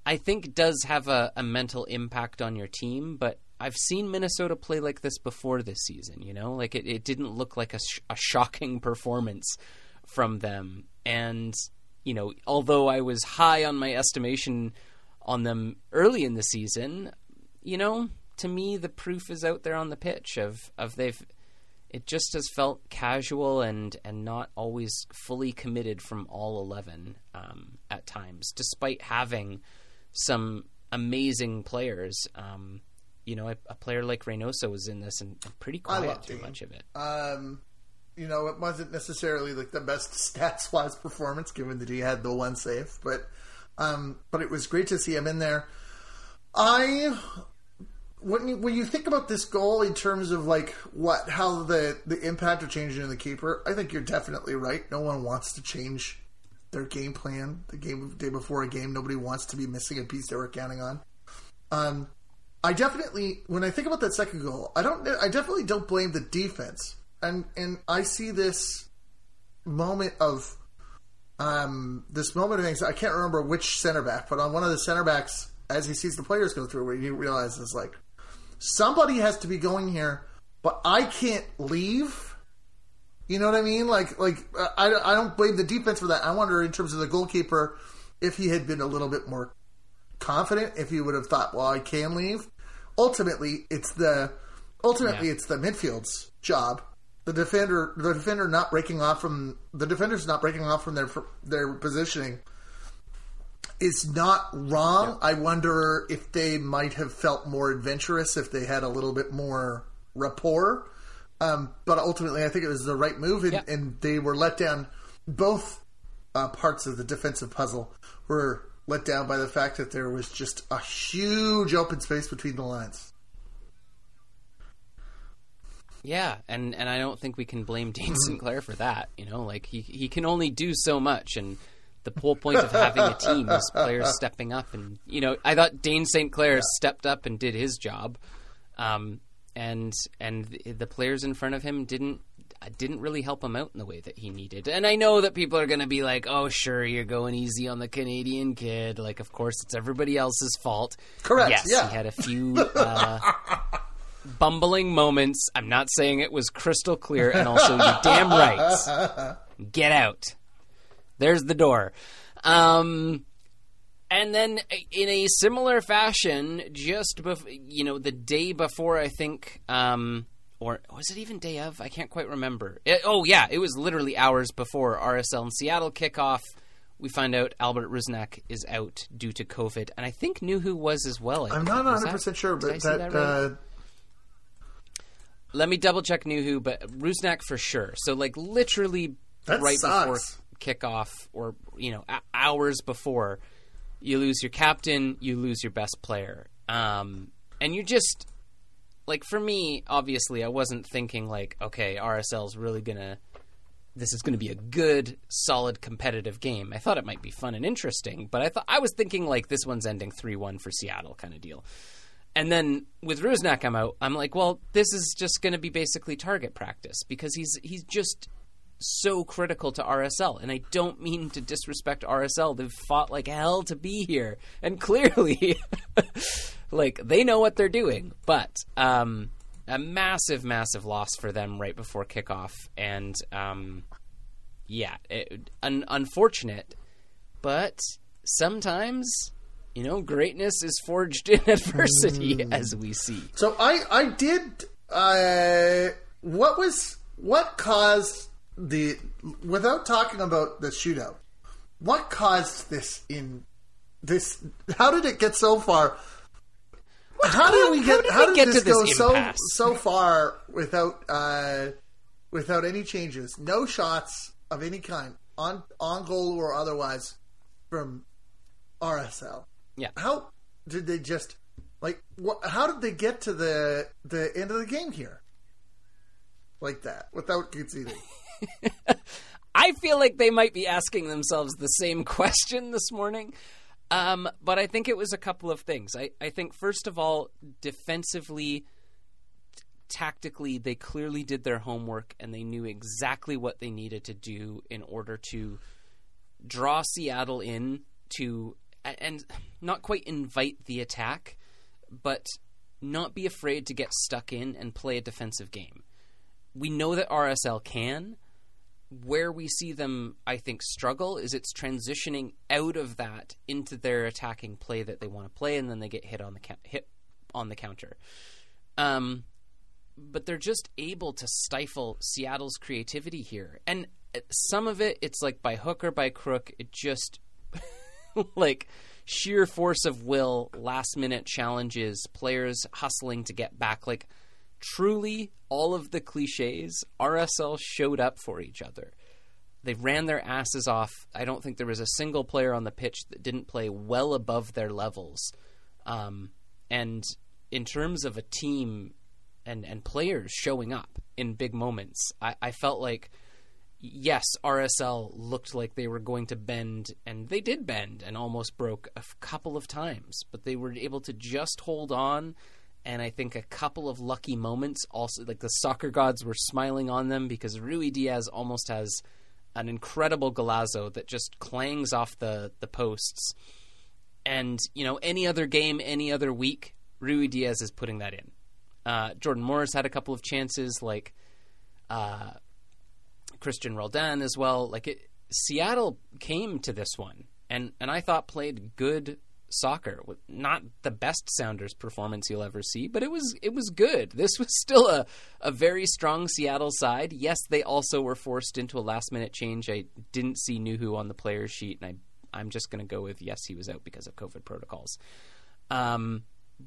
I think does have a mental impact on your team. But I've seen Minnesota play like this before this season, it didn't look like a shocking performance from them. And, although I was high on my estimation on them early in the season, to me, the proof is out there on the pitch of they've... It just has felt casual and not always fully committed from all 11 at times, despite having some amazing players. A player like Reynoso was in this and pretty quiet through much of it. It wasn't necessarily the best stats-wise performance, given that he had the one save, but it was great to see him in there. When you think about this goal in terms of like how the impact of changing in the keeper, I think you're definitely right. No one wants to change their game plan the day before a game. Nobody wants to be missing a piece they were counting on. I definitely, when I think about that second goal, I definitely don't blame the defense. And I see this moment of anxiety. I can't remember which center back, but on one of the center backs, as he sees the players go through, where he realizes like somebody has to be going here, but I can't leave. You know what I mean? I don't blame the defense for that. I wonder in terms of the goalkeeper, if he had been a little bit more confident, if he would have thought, well, I can leave. Ultimately, it's the midfield's job. The defenders not breaking off from their positioning is not wrong. Yeah. I wonder if they might have felt more adventurous if they had a little bit more rapport. But ultimately, I think it was the right move, and they were let down. Both parts of the defensive puzzle were let down by the fact that there was just a huge open space between the lines. Yeah, and I don't think we can blame Dane St. Clair for that. You know, like he can only do so much, and the whole point of having a team is players stepping up. And you know, I thought Dane St. Clair stepped up and did his job, and the players in front of him didn't really help him out in the way that he needed. And I know that people are going to be like, oh, sure, you're going easy on the Canadian kid. Like, of course, it's everybody else's fault. Correct. Yes, yeah. He had a few bumbling moments. I'm not saying it was crystal clear. And also, you're damn right. Get out. There's the door. And then in a similar fashion, just the day before, I think... or was it even day of? I can't quite remember. It was literally hours before RSL and Seattle kickoff. We find out Albert Rusnak is out due to COVID, and I think Nuhu was as well. I'm not 100% sure, but that right? Let me double check Nuhu, but Rusnak for sure. So like literally right before kickoff, or hours before, you lose your captain, you lose your best player, and you just. Like, for me, obviously, I wasn't thinking, like, okay, RSL's really this is going to be a good, solid, competitive game. I thought it might be fun and interesting, but I was thinking, like, this one's ending 3-1 for Seattle kind of deal. And then with Rusnak, I'm out. I'm like, well, this is just going to be basically target practice because he's just so critical to RSL. And I don't mean to disrespect RSL. They've fought like hell to be here. And clearly... Like, they know what they're doing, but a massive, massive loss for them right before kickoff. And, unfortunate, but sometimes, you know, greatness is forged in adversity, as we see. So without talking about the shootout, what caused this, how did it get so far... How did we get to this impasse so far without any changes? No shots of any kind on goal or otherwise from RSL. Yeah. How did they just how did they get to the end of the game here like that without conceding? I feel like they might be asking themselves the same question this morning. But I think it was a couple of things. I think, first of all, defensively, tactically, they clearly did their homework and they knew exactly what they needed to do in order to draw Seattle in to and not quite invite the attack, but not be afraid to get stuck in and play a defensive game. We know that RSL can. Where we see them, I think, struggle is it's transitioning out of that into their attacking play that they want to play, and then they get hit on the counter. But they're just able to stifle Seattle's creativity here, and some of it's like by hook or by crook, it just like sheer force of will, last-minute challenges, players hustling to get back, like. Truly, all of the cliches, RSL showed up for each other. They ran their asses off. I don't think there was a single player on the pitch that didn't play well above their levels. And in terms of a team and players showing up in big moments, I felt like, yes, RSL looked like they were going to bend, and they did bend and almost broke a couple of times, but they were able to just hold on. And I think a couple of lucky moments also, like the soccer gods were smiling on them, because Ruidíaz almost has an incredible golazo that just clangs off the posts. And, you know, any other game, any other week, Ruidíaz is putting that in. Jordan Morris had a couple of chances, like Christian Roldan as well. Like, Seattle came to this one and I thought played good soccer. Not the best Sounders performance you'll ever see, but it was good. This was still a very strong Seattle side. Yes, they also were forced into a last-minute change. I didn't see Nuhu on the player's sheet, and I'm just going to go with, yes, he was out because of COVID protocols.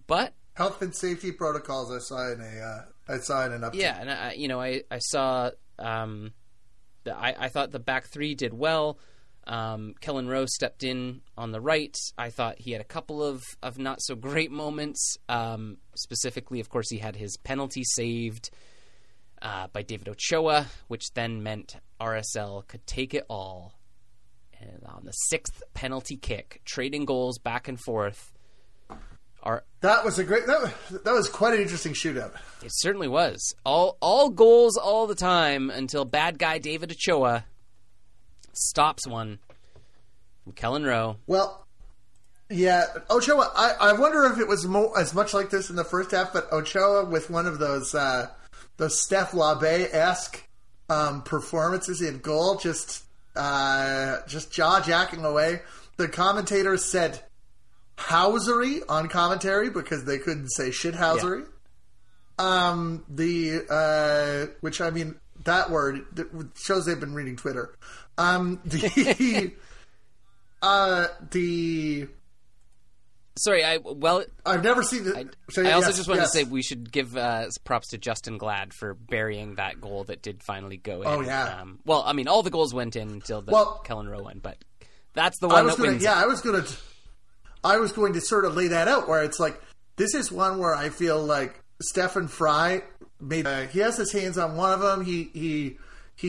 But health and safety protocols, I saw in an update. Yeah, and I saw. I thought the back three did well. Kellen Rowe stepped in on the right. I thought he had a couple of not so great moments. Specifically, of course, he had his penalty saved by David Ochoa, which then meant RSL could take it all. And on the sixth penalty kick, trading goals back and forth. That was quite an interesting shootout. It certainly was. All goals all the time until bad guy David Ochoa stops one from Kellen Rowe. Well, yeah, Ochoa, I wonder if it was as much like this in the first half, but Ochoa with one of those Steph Labe-esque performances in goal, just jaw-jacking away. The commentator said Housery on commentary because they couldn't say shithousery. Yeah. Which I mean, that word shows they've been reading Twitter. Sorry, I've never seen it. I also just wanted to say we should give props to Justin Glad for burying that goal that did finally go in. Oh yeah. Well, I mean, all the goals went in until the Kellen Rowe one, but that's the one wins. Yeah, I was going to sort of lay that out where it's like, this is one where I feel like Stephen Fry, maybe he has his hands on one of them. He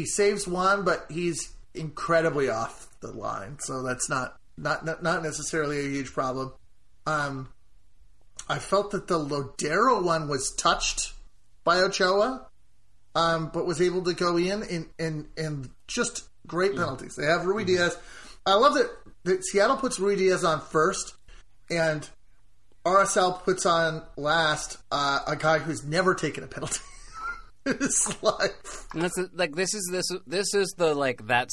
saves one, but he's incredibly off the line. So that's not necessarily a huge problem. I felt that the Lodero one was touched by Ochoa, but was able to go in just great penalties. They have Ruidíaz. I love that Seattle puts Ruidíaz on first, and RSL puts on last a guy who's never taken a penalty in his life. And that's this is the That's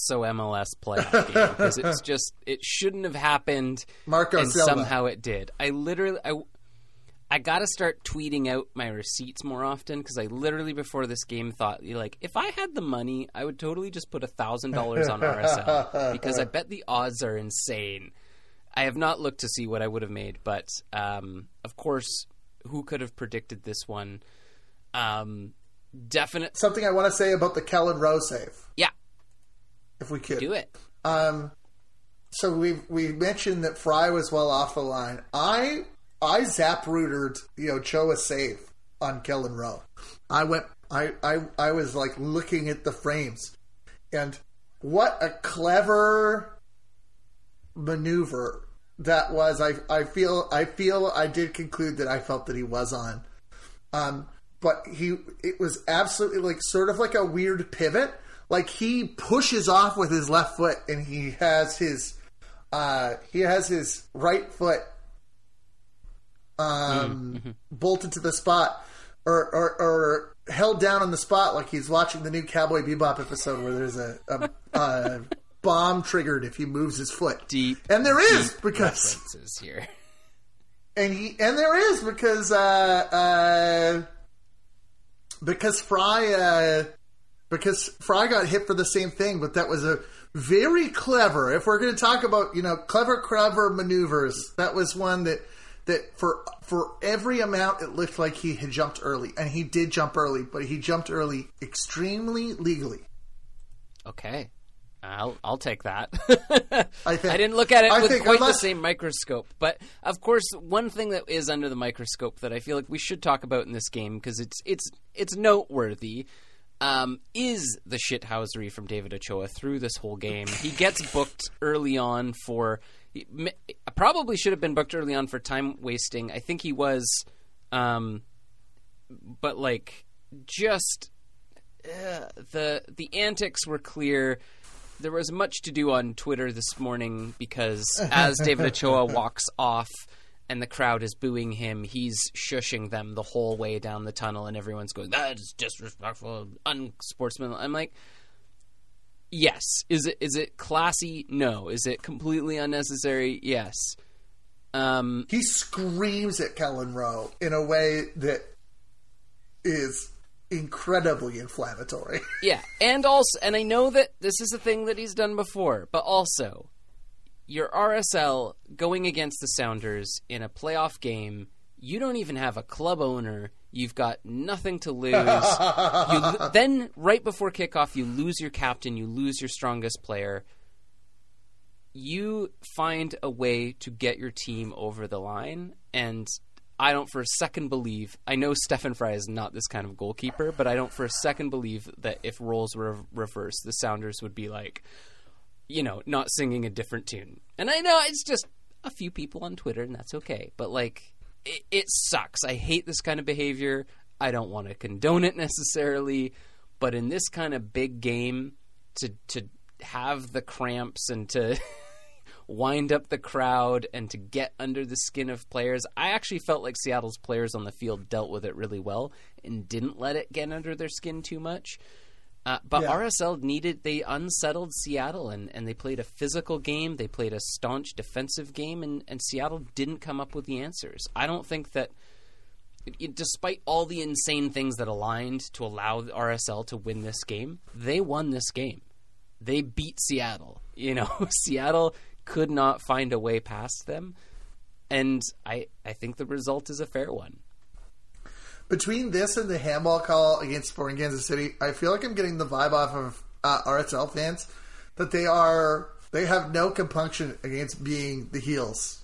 So MLS playoff game, because it's just, it shouldn't have happened, and Silva. Somehow it did. I gotta start tweeting out my receipts more often, because I literally before this game thought, like, if I had the money, I would totally just put $1,000 on RSL because I bet the odds are insane. I have not looked to see what I would have made, but of course, who could have predicted this one? Definite. Something I want to say about the Kellen Rowe save. Yeah, if we could do it. So we mentioned that Fry was well off the line. I zap-rootered the Ochoa save on Kellen Rowe. I was like looking at the frames, and what a clever maneuver that was. I feel I did conclude that I felt that he was on, but it was absolutely like sort of like a weird pivot. Like he pushes off with his left foot, and he has his right foot. Bolted to the spot or held down on the spot like he's watching the new Cowboy Bebop episode where there's a bomb triggered if he moves his foot. Deep. And there is because references here. Because Fry got hit for the same thing, but that was a very clever. If we're going to talk about, you know, clever maneuvers, that was one that for every amount it looked like he had jumped early, and he did jump early, but he jumped early extremely legally. Okay. I'll take that. I didn't look at it with quite the same microscope. But, of course, one thing that is under the microscope that I feel like we should talk about in this game, because it's noteworthy, is the shithousery from David Ochoa through this whole game. He gets booked early on for... Probably should have been booked early on for time wasting. I think he was... but, like, just... the antics were clear. There was much to do on Twitter this morning because as David Ochoa walks off and the crowd is booing him, he's shushing them the whole way down the tunnel and everyone's going, that is disrespectful, unsportsmanlike. I'm like, yes. Is it classy? No. Is it completely unnecessary? Yes. He screams at Kellen Rowe in a way that is... incredibly inflammatory. Yeah, and I know that this is a thing that he's done before, but also your RSL going against the Sounders in a playoff game, you don't even have a club owner, you've got nothing to lose. Then right before kickoff, you lose your captain, you lose your strongest player. You find a way to get your team over the line, and I don't for a second believe... I know Stephen Fry is not this kind of goalkeeper, but I don't for a second believe that if roles were reversed, the Sounders would be like, you know, not singing a different tune. And I know it's just a few people on Twitter, and that's okay. But, like, it sucks. I hate this kind of behavior. I don't want to condone it necessarily. But in this kind of big game, to have the cramps and to... wind up the crowd and to get under the skin of players. I actually felt like Seattle's players on the field dealt with it really well and didn't let it get under their skin too much. But yeah. RSL they unsettled Seattle and they played a physical game. They played a staunch defensive game and Seattle didn't come up with the answers. I don't think that despite all the insane things that aligned to allow RSL to win this game, they won this game. They beat Seattle. You know, Seattle... could not find a way past them, and I think the result is a fair one. Between this and the handball call against Sporting Kansas City, I feel like I'm getting the vibe off of RSL fans that they have no compunction against being the heels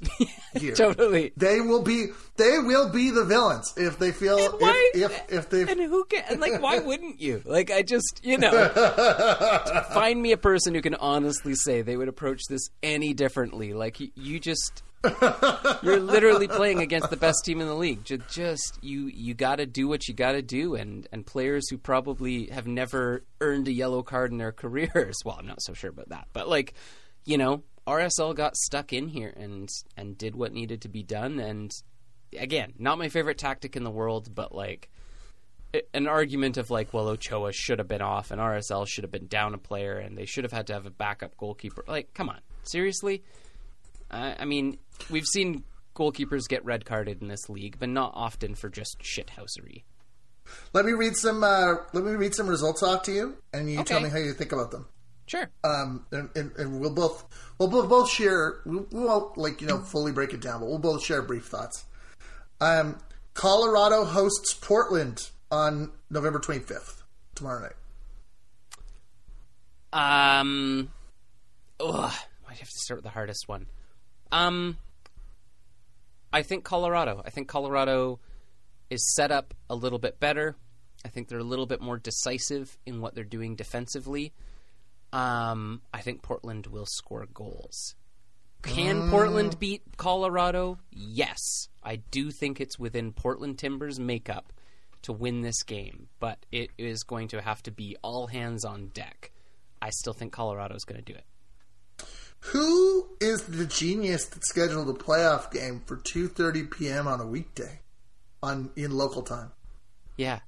here. Totally, they will be the villains if they feel and why, if they and who can and like why wouldn't you like I just you know find me a person who can honestly say they would approach this any differently. Like you're literally playing against the best team in the league. Just you got to do what you got to do, and players who probably have never earned a yellow card in their careers. Well, I'm not so sure about that, but like, you know, RSL got stuck in here and did what needed to be done. And again, not my favorite tactic in the world, but like an argument of like, well, Ochoa should have been off, and RSL should have been down a player, and they should have had to have a backup goalkeeper. Like, come on, seriously. I mean, we've seen goalkeepers get red carded in this league, but not often for just shithousery. Let me read some results off to you, and you tell me how you think about them. Sure. And we'll both share. We won't fully break it down, but we'll both share brief thoughts. Colorado hosts Portland on November 25th, tomorrow night. I have to start with the hardest one. I think Colorado is set up a little bit better. I think they're a little bit more decisive in what they're doing defensively. I think Portland will score goals. Can Portland beat Colorado? Yes. I do think it's within Portland Timbers' makeup to win this game, but it is going to have to be all hands on deck. I still think Colorado's going to do it. Who is the genius that scheduled a playoff game for 2:30 p.m. on a weekday in local time? Yeah.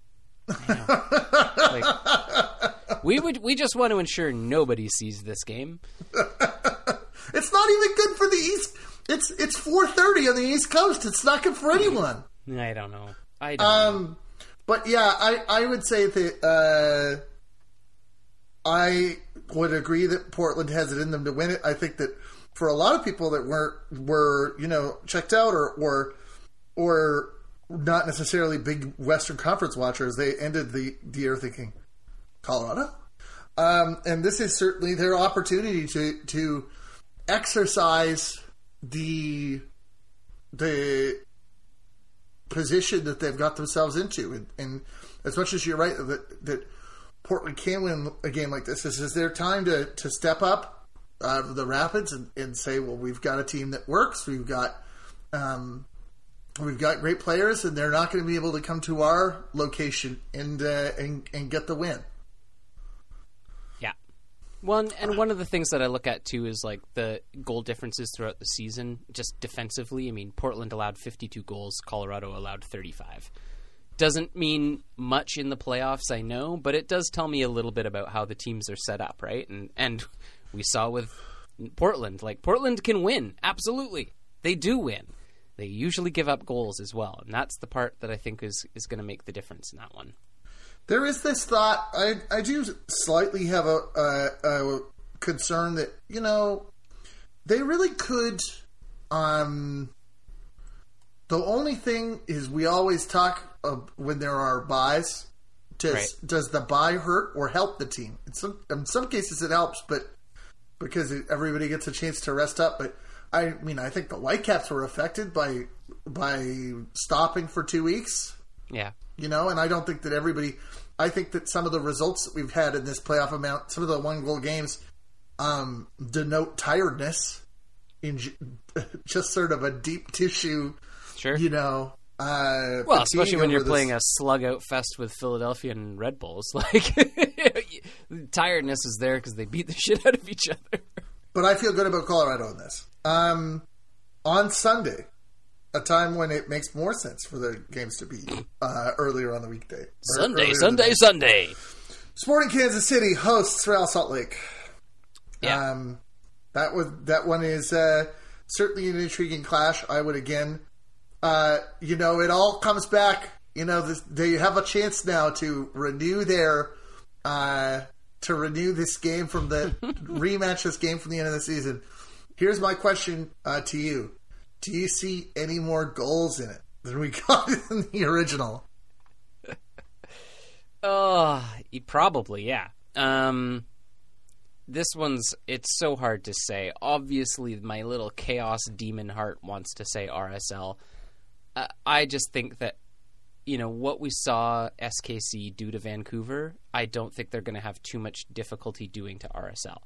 I know. We just want to ensure nobody sees this game. It's not even good for the East. It's 4:30 on the East Coast. It's not good for anyone. I don't know. I don't know. But yeah, I would say that I would agree that Portland has it in them to win it. I think that for a lot of people that were checked out or not necessarily big Western Conference watchers, they ended the year thinking Colorado. And this is certainly their opportunity to exercise the position that they've got themselves into. And as much as you're right that Portland can win a game like this, this is their time to step up out of the Rapids and say, well, we've got a team that works. We've got great players, and they're not going to be able to come to our location and get the win. Yeah. Well, and one of the things that I look at, too, is like the goal differences throughout the season, just defensively. I mean, Portland allowed 52 goals. Colorado allowed 35. Doesn't mean much in the playoffs, I know, but it does tell me a little bit about how the teams are set up, right? And we saw with Portland, like, Portland can win. Absolutely. They do win. They usually give up goals as well, and that's the part that I think is going to make the difference in that one. There is this thought, I do slightly have a concern that, you know, they really could, the only thing is we always talk of when there are buys, does the buy hurt or help the team? In some cases it helps, but because everybody gets a chance to rest up, but I mean, I think the Whitecaps were affected by stopping for 2 weeks. Yeah. You know, and I don't think that everybody... I think that some of the results that we've had in this playoff amount, some of the one-goal games, denote tiredness in just sort of a deep tissue, sure. You know... well, especially when you're playing a slug-out fest with Philadelphia and Red Bulls. Like, tiredness is there because they beat the shit out of each other. But I feel good about Colorado in this. On Sunday, a time when it makes more sense for the games to be earlier on the weekday. Sunday. Sporting Kansas City hosts Real Salt Lake. Yeah. That one is certainly an intriguing clash. I would again, you know, it all comes back. You know, they have a chance now to renew their rematch this game from the end of the season. Here's my question to you. Do you see any more goals in it than we got in the original? Probably, yeah. This one's... It's so hard to say. Obviously, my little chaos demon heart wants to say RSL. I just think that, you know, what we saw SKC do to Vancouver, I don't think they're going to have too much difficulty doing to RSL.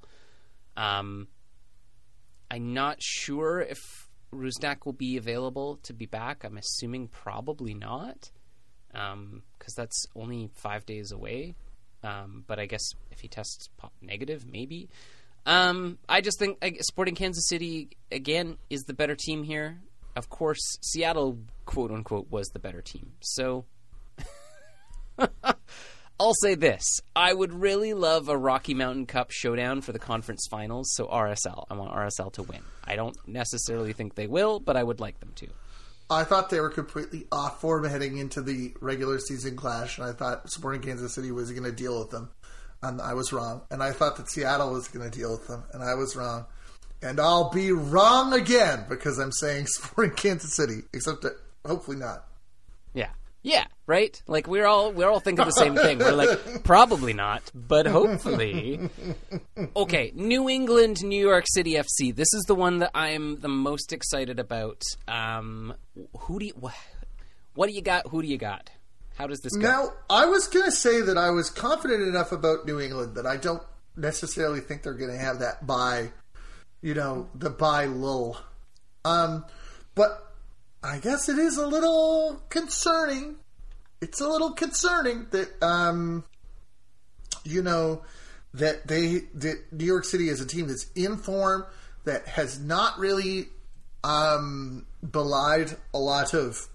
I'm not sure if Rusnak will be available to be back. I'm assuming probably not, because that's only 5 days away. But I guess if he tests negative, maybe. I just think Sporting Kansas City, again, is the better team here. Of course, Seattle, quote-unquote, was the better team. So I'll say this. I would really love a Rocky Mountain Cup showdown for the conference finals, so RSL. I want RSL to win. I don't necessarily think they will, but I would like them to. I thought they were completely off form heading into the regular season clash, and I thought Sporting Kansas City was going to deal with them, and I was wrong. And I thought that Seattle was going to deal with them, and I was wrong. And I'll be wrong again because I'm saying Sporting Kansas City, except that hopefully not. Yeah. Yeah, right? Like, we're all thinking the same thing. We're like, probably not, but hopefully. Okay, New England, New York City FC. This is the one that I'm the most excited about. What do you got? Who do you got? How does this go? Now, I was going to say that I was confident enough about New England that I don't necessarily think they're going to have that bye, you know, the bye lull. But... I guess it is a little concerning. It's a little concerning that, you know, that New York City is a team that's in form, that has not really belied a lot of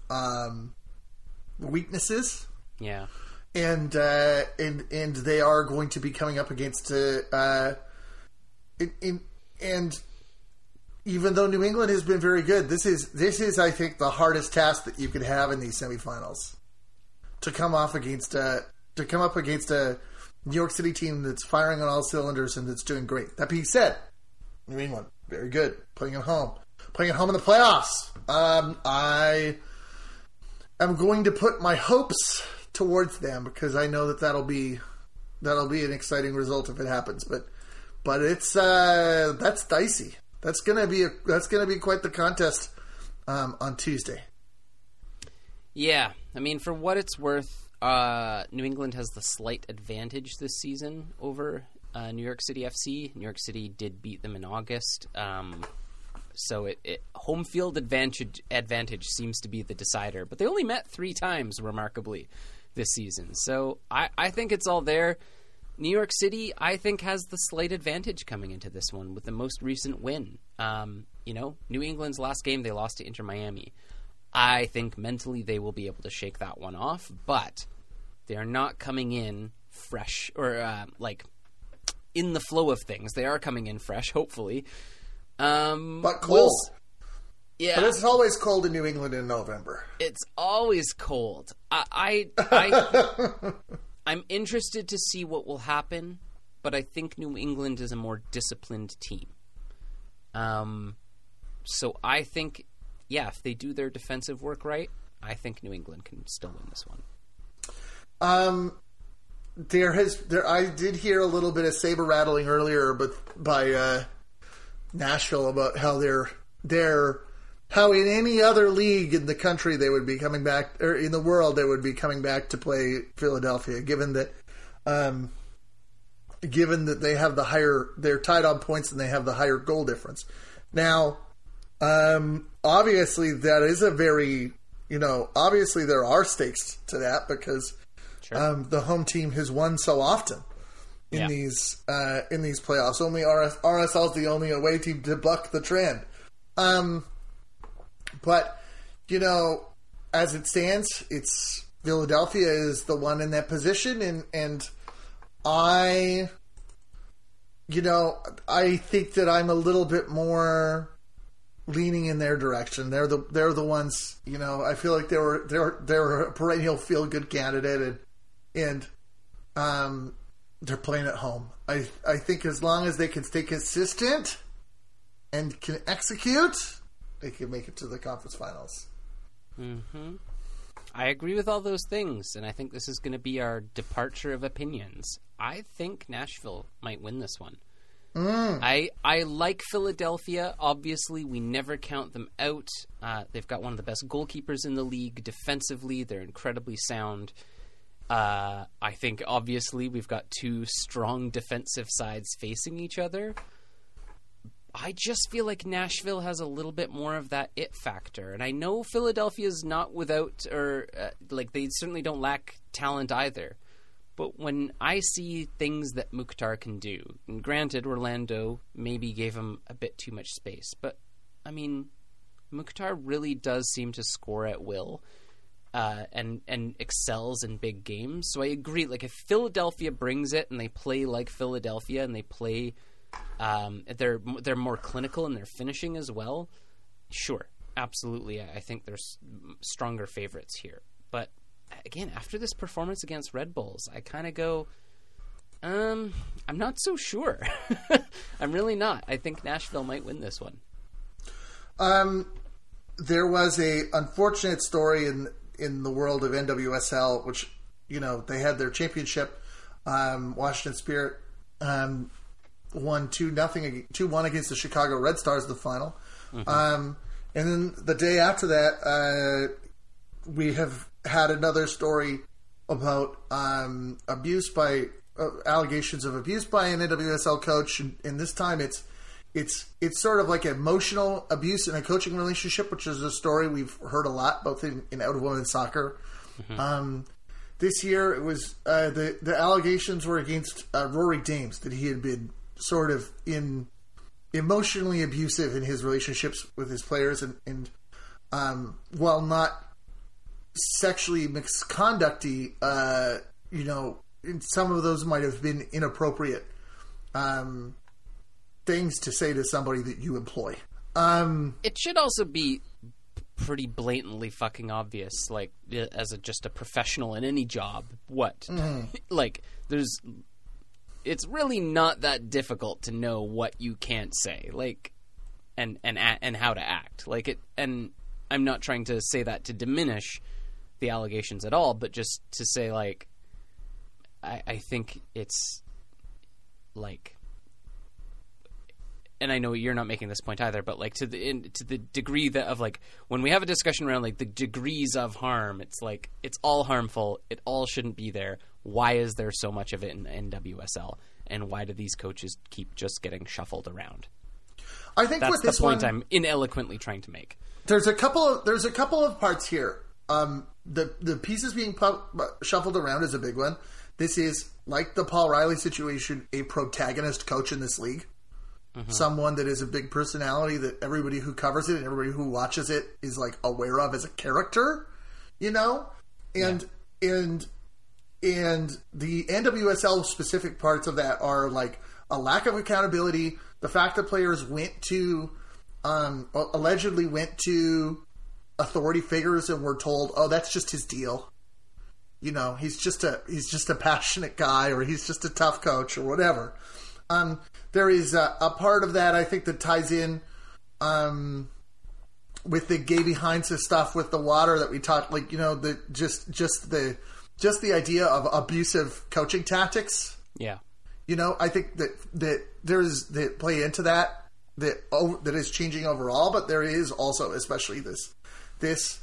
weaknesses. Yeah, and they are going to be coming up against Even though New England has been very good, this is I think the hardest task that you could have in these semifinals, to come up against a New York City team that's firing on all cylinders and that's doing great. That being said, New England very good, playing at home in the playoffs. I am going to put my hopes towards them because I know that that'll be that'll be an exciting result if it happens. But it's that's dicey. That's gonna be quite the contest on Tuesday. Yeah, I mean, for what it's worth, New England has the slight advantage this season over New York City FC. New York City did beat them in August, so it home field advantage seems to be the decider. But they only met 3 times, remarkably, this season. So I think it's all there. New York City, I think, has the slight advantage coming into this one with the most recent win. New England's last game, they lost to Inter Miami. I think mentally they will be able to shake that one off, but they are not coming in fresh or in the flow of things. They are coming in fresh, hopefully. But cold. Yeah. But it's always cold in New England in November. It's always cold. I'm interested to see what will happen, but I think New England is a more disciplined team. So I think, yeah, if they do their defensive work right, I think New England can still win this one. I did hear a little bit of saber rattling earlier, but by Nashville about how how in any other league in the country they would be coming back, or in the world they would be coming back to play Philadelphia, given that they have they're tied on points and they have the higher goal difference. Now, obviously that is a very, obviously there are stakes to that because sure. The home team has won so often in these playoffs. Only RSL is the only away team to buck the trend. But, as it stands, it's Philadelphia is the one in that position. And I, I think that I'm a little bit more leaning in their direction. They're the ones, I feel like they were a perennial feel good candidate and they're playing at home. I think as long as they can stay consistent and can execute, they can make it to the conference finals. Mm-hmm. I agree with all those things, and I think this is going to be our departure of opinions. I think Nashville might win this one. Mm. I like Philadelphia. Obviously, we never count them out. They've got one of the best goalkeepers in the league. Defensively, they're incredibly sound. I think, obviously, we've got 2 strong defensive sides facing each other. I just feel like Nashville has a little bit more of that it factor. And I know Philadelphia's not without, they certainly don't lack talent either. But when I see things that Mukhtar can do, and granted, Orlando maybe gave him a bit too much space, but, I mean, Mukhtar really does seem to score at will and excels in big games. So I agree. If Philadelphia brings it and they play like Philadelphia and they play... they're more clinical in their finishing as well. Sure, absolutely. I think they're stronger favorites here. But again, after this performance against Red Bulls, I kind of go, I'm not so sure. I'm really not. I think Nashville might win this one. There was a unfortunate story in the world of NWSL, which they had their championship. Washington Spirit. Won 2-1 against the Chicago Red Stars in the final. Mm-hmm. And then the day after that, we have had another story about allegations of abuse by an NWSL coach. And this time it's sort of like emotional abuse in a coaching relationship, which is a story we've heard a lot, both in out of women's soccer. Mm-hmm. This year it was, the allegations were against Rory Dames, that he had been sort of emotionally abusive in his relationships with his players and while not sexually misconducty, some of those might have been inappropriate things to say to somebody that you employ. It should also be pretty blatantly fucking obvious, just a professional in any job. What? Mm. It's really not that difficult to know what you can't say, and how to act. And I'm not trying to say that to diminish the allegations at all, but just to say, I think it's like, and I know you're not making this point either, but like to the degree that of like when we have a discussion around like the degrees of harm, it's like it's all harmful. It all shouldn't be there. Why is there so much of it in NWSL? And why do these coaches keep just getting shuffled around? I think that's the point I'm ineloquently trying to make. There's a couple of parts here. The pieces being shuffled around is a big one. This is, like the Paul Riley situation, a protagonist coach in this league. Mm-hmm. Someone that is a big personality that everybody who covers it and everybody who watches it is like aware of as a character, you know? And the NWSL specific parts of that are like a lack of accountability, the fact that players allegedly went to authority figures and were told, oh, that's just his deal. You know, he's just a passionate guy, or he's just a tough coach, or whatever. There is a part of that I think that ties in with the gay behind the stuff with the water that we talked, like, you know, the idea of abusive coaching tactics. Yeah, you know, I think that there's that play into that is changing overall, but there is also especially this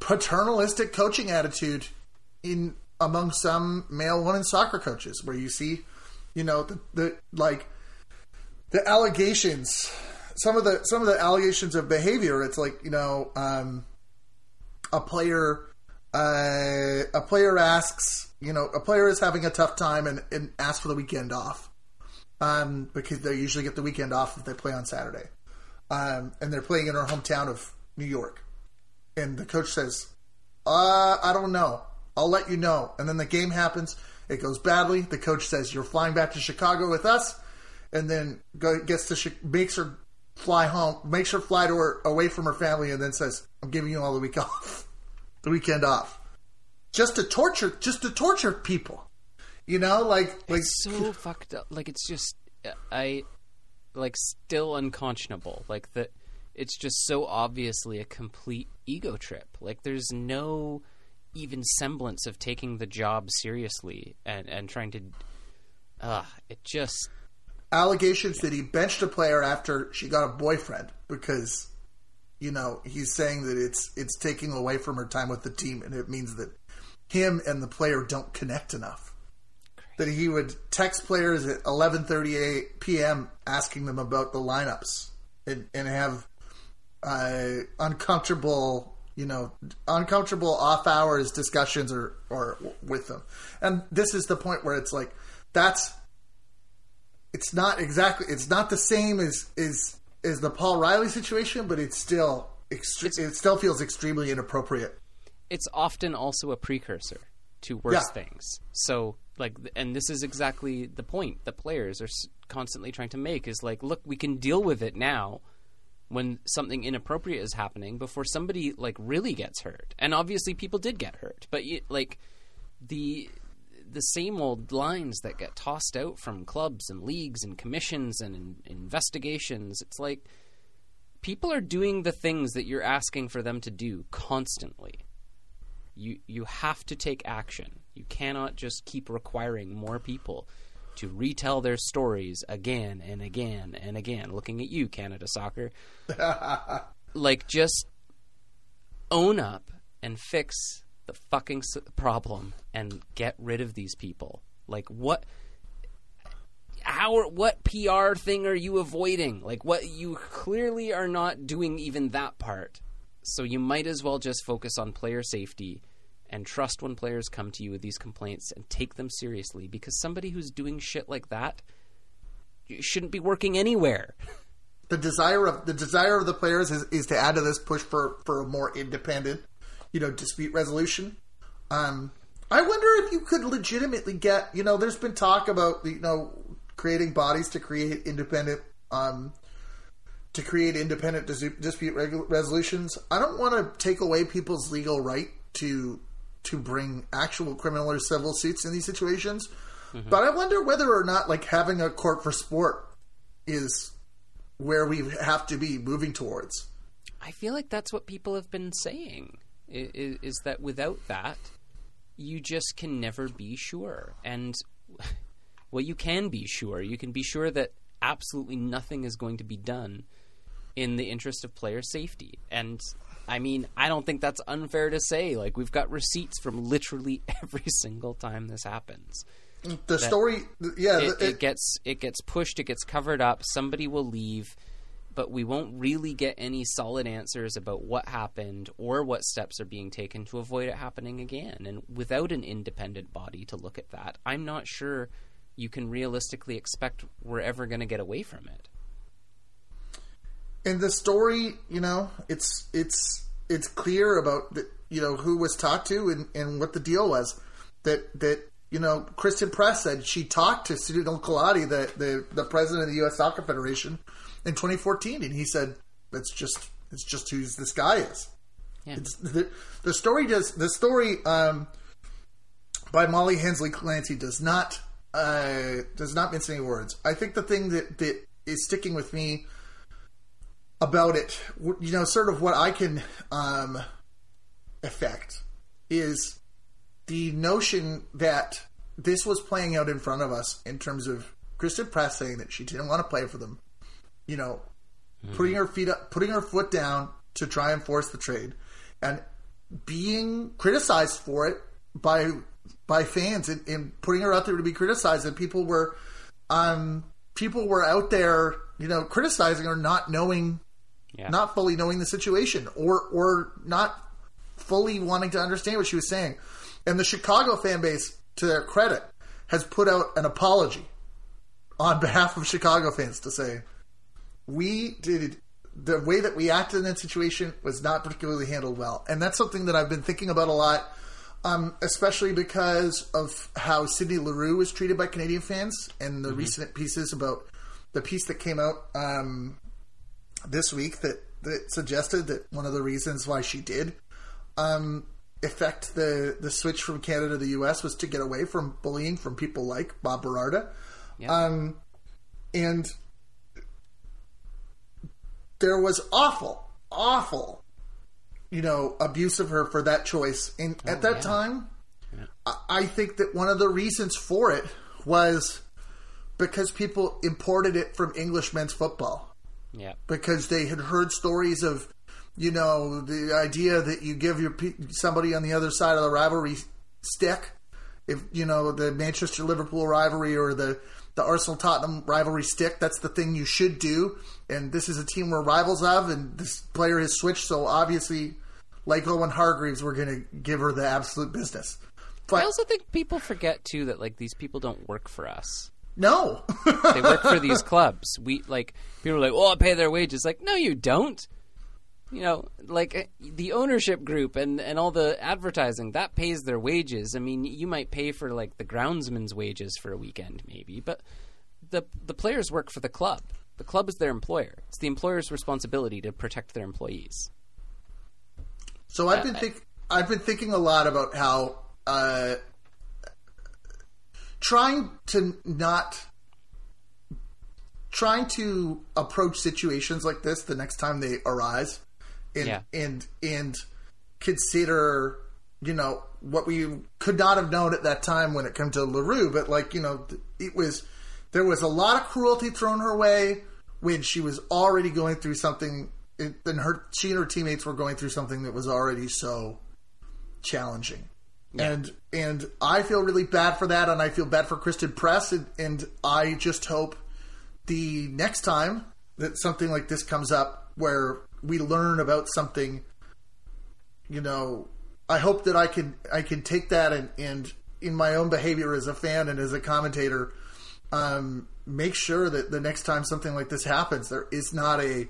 paternalistic coaching attitude in among some male women soccer coaches, where you see, you know, the allegations, some of the allegations of behavior. It's like, you know, a player asks, you know, a player is having a tough time and asks for the weekend off, because they usually get the weekend off if they play on Saturday, and they're playing in our hometown of New York, and the coach says, I don't know. I'll let you know. And then the game happens. It goes badly. The coach says, you're flying back to Chicago with us. And then makes her fly away from her family, and then says, I'm giving you all the weekend off. Just to torture people. You know, like it's so fucked up. Like, it's just, still unconscionable. Like, that, it's just so obviously a complete ego trip. Like, there's no even semblance of taking the job seriously and trying to allegations that he benched a player after she got a boyfriend because, you know, he's saying that it's taking away from her time with the team, and it means that him and the player don't connect enough. Great. That he would text players at 11:38 p.m. asking them about the lineups and have uncomfortable off hours discussions or with them. And this is the point where it's like, it's not the same as the Paul Riley situation, but it still feels extremely inappropriate. It's often also a precursor to worse things. So like, and this is exactly the point the players are constantly trying to make is like, look, we can deal with it now, when something inappropriate is happening, before somebody like really gets hurt. And obviously people did get hurt, but like the same old lines that get tossed out from clubs and leagues and commissions and investigations. It's like people are doing the things that you're asking for them to do constantly. You have to take action. You cannot just keep requiring more people to retell their stories again and again and again. Looking at you, Canada Soccer. Like, just own up and fix the fucking problem and get rid of these people. Like, what... what PR thing are you avoiding? Like, what, you clearly are not doing even that part. So you might as well just focus on player safety and trust when players come to you with these complaints and take them seriously, because somebody who's doing shit like that shouldn't be working anywhere. The desire of the players is to add to this push for a more independent, you know, dispute resolution. I wonder if you could legitimately get, you know, there's been talk about, you know, creating bodies to create independent dispute resolutions. I don't want to take away people's legal right to bring actual criminal or civil suits in these situations. Mm-hmm. But I wonder whether or not, like, having a court for sport is where we have to be moving towards. I feel like that's what people have been saying, is that without that, you just can never be sure. And well, you can be sure. You can be sure that absolutely nothing is going to be done in the interest of player safety. And I mean, I don't think that's unfair to say. Like, we've got receipts from literally every single time this happens. The story, yeah, it gets pushed, it gets covered up. Somebody will leave, but we won't really get any solid answers about what happened or what steps are being taken to avoid it happening again. And without an independent body to look at that, I'm not sure you can realistically expect we're ever going to get away from it. And the story, you know, it's clear about the, you know, who was talked to and what the deal was. That you know, Kristen Press said she talked to Sidhu Nilkolati, the president of the U.S. Soccer Federation, in 2014, and he said, "That's just who this guy is." Yeah. It's, the story does the story by Molly Hensley Clancy does not mince any words. I think the thing that is sticking with me about it, you know, sort of what I can affect is the notion that this was playing out in front of us in terms of Kristen Press saying that she didn't want to play for them, you know, mm-hmm. putting her feet up, putting her foot down to try and force the trade, and being criticized for it by fans and putting her out there to be criticized, and people were out there, you know, criticizing her, not knowing. Yeah. Not fully knowing the situation or not fully wanting to understand what she was saying. And the Chicago fan base, to their credit, has put out an apology on behalf of Chicago fans to say, the way that we acted in that situation was not particularly handled well. And that's something that I've been thinking about a lot, especially because of how Sidney Leroux was treated by Canadian fans and the mm-hmm. recent pieces about the piece that came out this week that suggested that one of the reasons why she did affect the switch from Canada to the U.S. was to get away from bullying from people like Bob Berarda. Yep. And there was awful, you know, abuse of her for that choice. And at that time, yeah. I think that one of the reasons for it was because people imported it from English men's football. Yeah. Because they had heard stories of, you know, the idea that you give somebody on the other side of the rivalry stick, if, you know, the Manchester-Liverpool rivalry or the Arsenal-Tottenham rivalry stick, that's the thing you should do. And this is a team we're rivals of, and this player has switched, so obviously, like Owen Hargreaves, we're going to give her the absolute business. But I also think people forget, too, that, like, these people don't work for us. No. They work for these clubs. We, like, people are like, oh, I pay their wages. Like, no, you don't. You know, like the ownership group and all the advertising, that pays their wages. I mean, you might pay for, like, the groundsman's wages for a weekend maybe, but the players work for the club. The club is their employer. It's the employer's responsibility to protect their employees. So I've been thinking a lot about how trying to approach situations like this the next time they arise. And consider, you know, what we could not have known at that time when it came to Leroux, but, like, you know, there was a lot of cruelty thrown her way when she was already going through something, and she and her teammates were going through something that was already so challenging. Yeah. And I feel really bad for that, and I feel bad for Kristen Press, and I just hope the next time that something like this comes up where we learn about something, you know, I hope that I can take that and in my own behavior as a fan and as a commentator, make sure that the next time something like this happens, there is not a,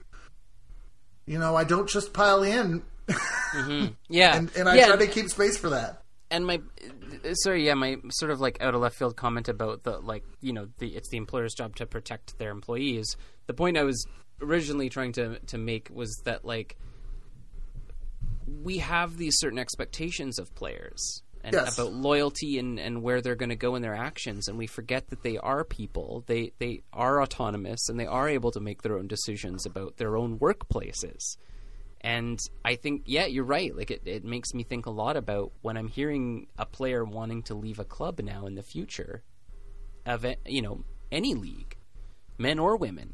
you know, I don't just pile in. Mm-hmm. Yeah. and I try to keep space for that. And my sort of, like, out of left field comment about the, like, you know, it's the employer's job to protect their employees. The point I was originally trying to make was that, like, we have these certain expectations of players and yes. about loyalty and where they're going to go in their actions. And we forget that they are people. They are autonomous, and they are able to make their own decisions about their own workplaces. And I think, yeah, you're right. Like, it makes me think a lot about when I'm hearing a player wanting to leave a club now in the future of, you know, any league, men or women.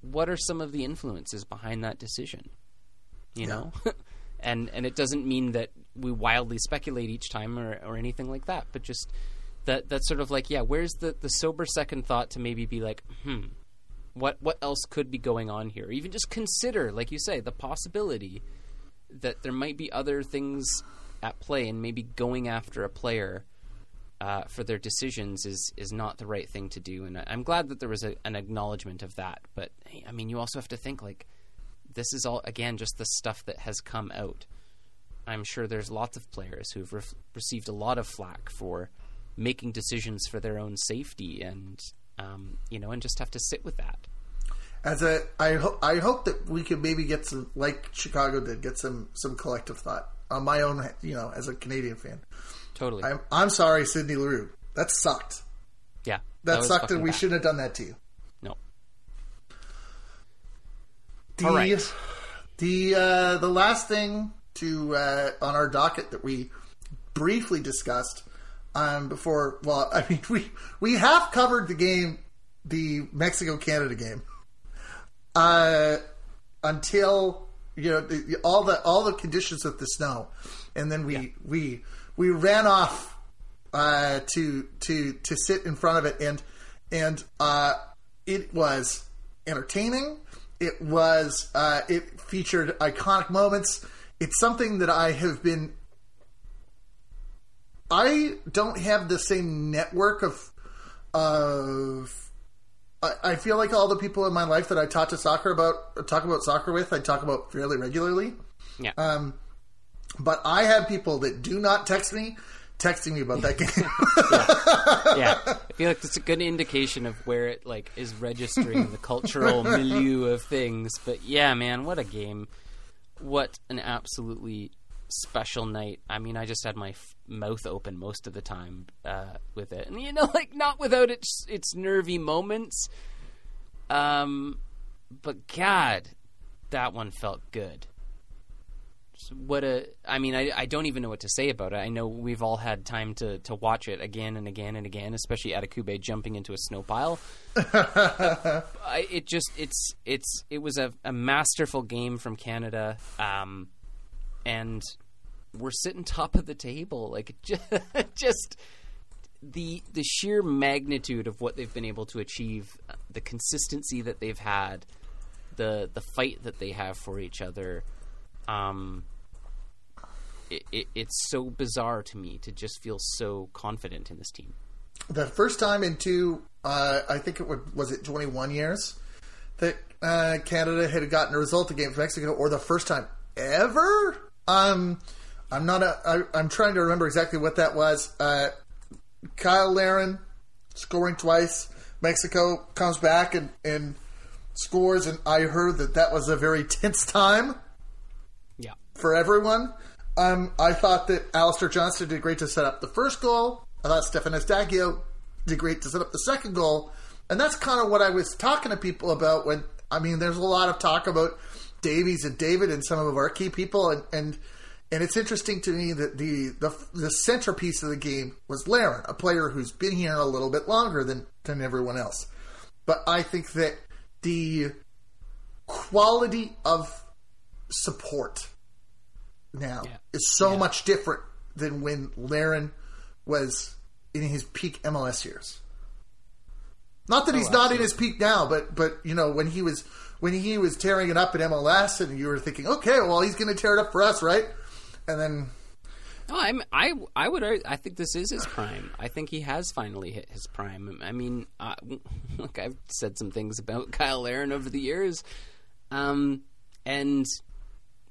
What are some of the influences behind that decision? You know? And it doesn't mean that we wildly speculate each time or anything like that, but just that's sort of like, yeah, where's the sober second thought to maybe be like, what else could be going on here? Or even just consider, like you say, the possibility that there might be other things at play, and maybe going after a player for their decisions is not the right thing to do. And I'm glad that there was an acknowledgement of that. But, I mean, you also have to think, like, this is all, again, just the stuff that has come out. I'm sure there's lots of players who've received a lot of flack for making decisions for their own safety and just have to sit with that. I hope that we can maybe get some, like Chicago did, get some collective thought on my own, you know, as a Canadian fan. Totally. I'm sorry, Sidney Leroux. That sucked. Yeah. That sucked, and we shouldn't have done that to you. No. All right. The last thing on our docket that we briefly discussed before, well, I mean, we have covered the game, the Mexico-Canada game, until, you know, all the conditions with the snow, and then we ran off to sit in front of it, and it was entertaining. It was it featured iconic moments. It's something that I don't have the same network of. I feel like all the people in my life that I talk about soccer with, I talk about fairly regularly. Yeah. But I have people that do not texting me about that game. Yeah. I feel like it's a good indication of where it like is registering the cultural milieu of things. But yeah, man, what a game. What an absolutely special night. I mean, I just had my mouth open most of the time with it. And, you know, like, not without its nervy moments. But, God, that one felt good. I don't even know what to say about it. I know we've all had time to watch it again and again and again, especially Atakube jumping into a snow pile. It was a masterful game from Canada. And we're sitting top of the table. Like, just the sheer magnitude of what they've been able to achieve, the consistency that they've had, the fight that they have for each other. It's so bizarre to me to just feel so confident in this team. The first time in I think was 21 years that Canada had gotten a result against Mexico, or the first time ever. I'm trying to remember exactly what that was. Kyle Larin scoring twice. Mexico comes back and scores, and I heard that was a very tense time. Yeah, for everyone. I thought that Alistair Johnston did great to set up the first goal. I thought Stefan Estacio did great to set up the second goal. And that's kind of what I was talking to people about when, I mean, there's a lot of talk about Davies and David and some of our key people. And it's interesting to me that the centerpiece of the game was Larin, a player who's been here a little bit longer than everyone else. But I think that the quality of support now is so much different than when Larin was in his peak MLS years. Not that he's not in his peak now, but you know, when he was tearing it up at MLS, and you were thinking, okay, well, he's going to tear it up for us, right? And then, I think this is his prime. I think he has finally hit his prime. I mean, look, I've said some things about Kyle Larin over the years, and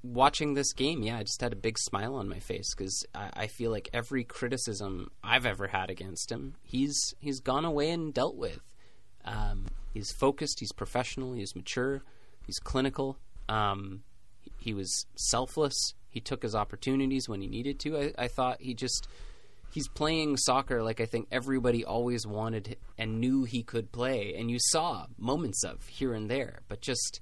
watching this game, I just had a big smile on my face because I feel like every criticism I've ever had against him, he's gone away and dealt with. He's focused, he's professional, he's mature, he's clinical. He was selfless. He took his opportunities when he needed to. I thought he's playing soccer like I think everybody always wanted and knew he could play, and you saw moments of here and there, but just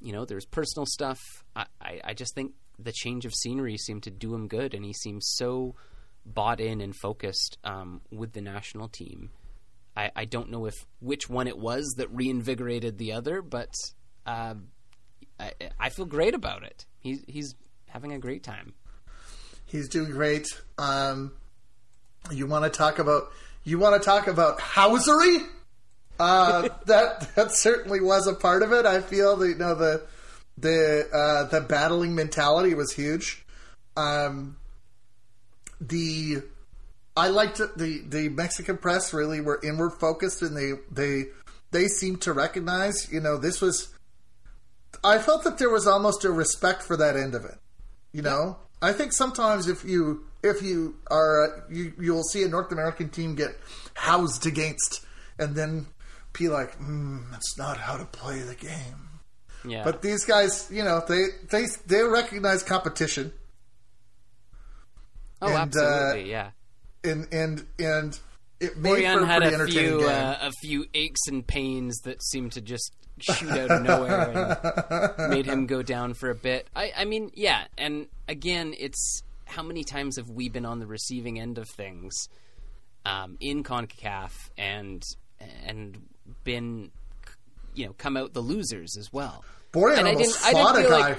you know, there's personal stuff. I just think the change of scenery seemed to do him good, and he seems so bought in and focused with the national team. I don't know which one it was that reinvigorated the other, but I feel great about it. He's having a great time. He's doing great. You want to talk about housery? That certainly was a part of it. I feel that, you know, the battling mentality was huge. I liked it. The Mexican press really were inward focused, and they seemed to recognize, you know, this was. I felt that there was almost a respect for that end of it. You know, I think sometimes if you are you'll see a North American team get housed against, and then be like, that's not how to play the game. Yeah. But these guys, you know, they recognize competition. Oh, and, absolutely, yeah. And it made for a pretty entertaining game. A few aches and pains that seemed to just shoot out of nowhere and made him go down for a bit. I mean, yeah, and again, it's how many times have we been on the receiving end of things in CONCACAF and been, you know, come out the losers as well. Boy, I almost fought a guy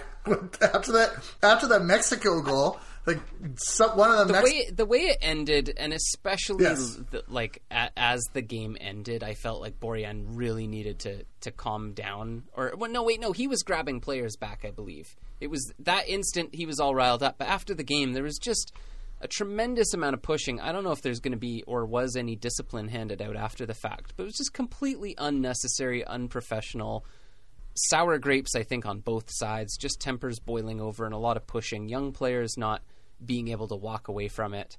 after that Mexico goal. Like one of the way it ended, and especially as the game ended, I felt like Borean really needed to calm down. Or he was grabbing players back, I believe. It was that instant he was all riled up. But after the game, there was just a tremendous amount of pushing. I don't know if there's going to be or was any discipline handed out after the fact, but it was just completely unnecessary, unprofessional. Sour grapes, I think, on both sides, just tempers boiling over and a lot of pushing. Young players not being able to walk away from it.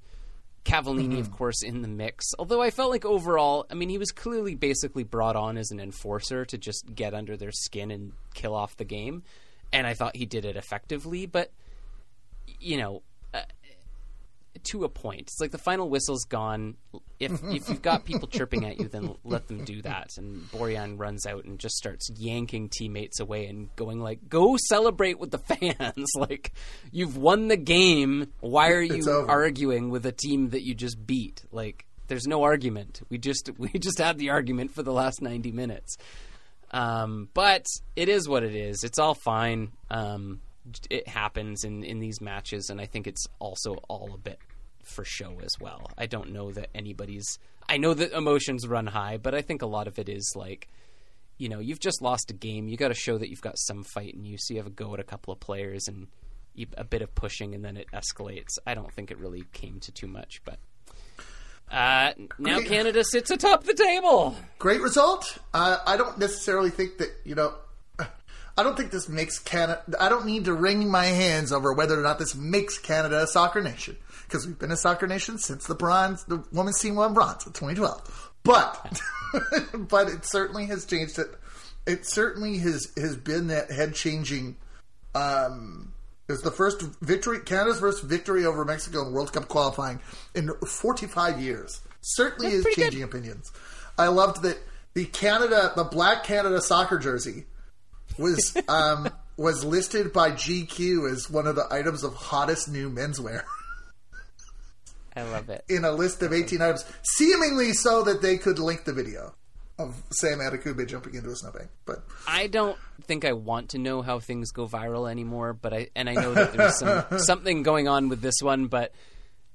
Cavallini, of course, in the mix. Although I felt like overall, I mean, he was clearly basically brought on as an enforcer to just get under their skin and kill off the game. And I thought he did it effectively, but, you know, to a point. It's like the final whistle's gone. If you've got people chirping at you, then let them do that. And Borean runs out and just starts yanking teammates away and going like, go celebrate with the fans. Like, you've won the game. Why are you arguing with a team that you just beat? Like, there's no argument. We just had the argument for the last 90 minutes. But it is what it is. It's all fine. It happens in these matches, and I think it's also all a bit for show as well. I don't know that anybody's... I know that emotions run high, but I think a lot of it is like, you know, you've just lost a game. You got to show that you've got some fight in you, so you have a go at a couple of players and a bit of pushing, and then it escalates. I don't think it really came to too much, but... now Canada sits atop the table! Great result! I don't necessarily think that, you know... I don't think this makes Canada... I don't need to wring my hands over whether or not this makes Canada a soccer nation, because we've been a soccer nation since the women's team won bronze in 2012. But but it certainly has changed it. It certainly has been that head-changing... it was the first victory... Canada's first victory over Mexico in World Cup qualifying in 45 years. Certainly is changing opinions. I loved that the black Canada soccer jersey... was listed by GQ as one of the items of hottest new menswear. I love it. In a list of 18 items, seemingly so that they could link the video of Sam Adekugbe jumping into a snowbank. But I don't think I want to know how things go viral anymore. But I know that there's something going on with this one, but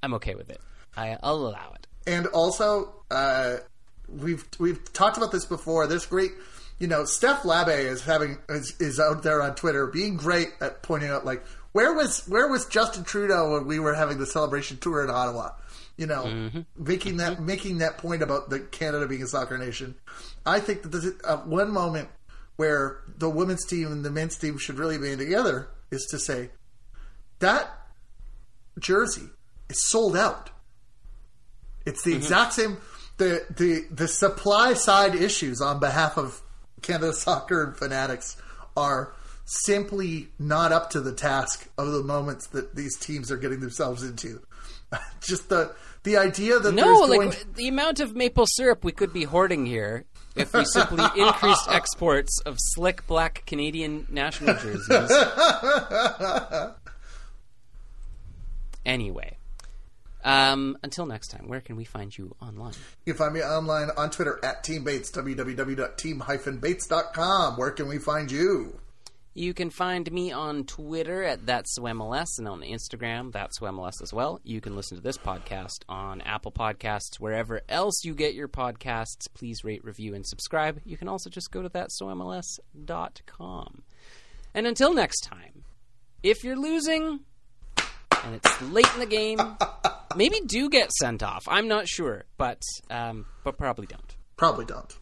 I'm okay with it. I'll allow it. And also, we've talked about this before. There's great. You know, Steph Labbe is out there on Twitter being great at pointing out, like, where was Justin Trudeau when we were having the celebration tour in Ottawa? You know, making that point about the Canada being a soccer nation. I think that this is, one moment where the women's team and the men's team should really be together is to say that jersey is sold out. It's the exact same. The supply side issues on behalf of Canada soccer and fanatics are simply not up to the task of the moments that these teams are getting themselves into. Just the idea that the amount of maple syrup we could be hoarding here if we simply increased exports of slick black Canadian national jerseys. Anyway, until next time, where can we find you online? You can find me online on Twitter at Team Bates, www.team-bates.com. Where can we find you? You can find me on Twitter at That's So MLS, and on Instagram, That's So MLS as well. You can listen to this podcast on Apple Podcasts, wherever else you get your podcasts. Please rate, review, and subscribe. You can also just go to thatsomls.com. And until next time, if you're losing and it's late in the game, maybe do get sent off. I'm not sure, but probably don't. Probably don't.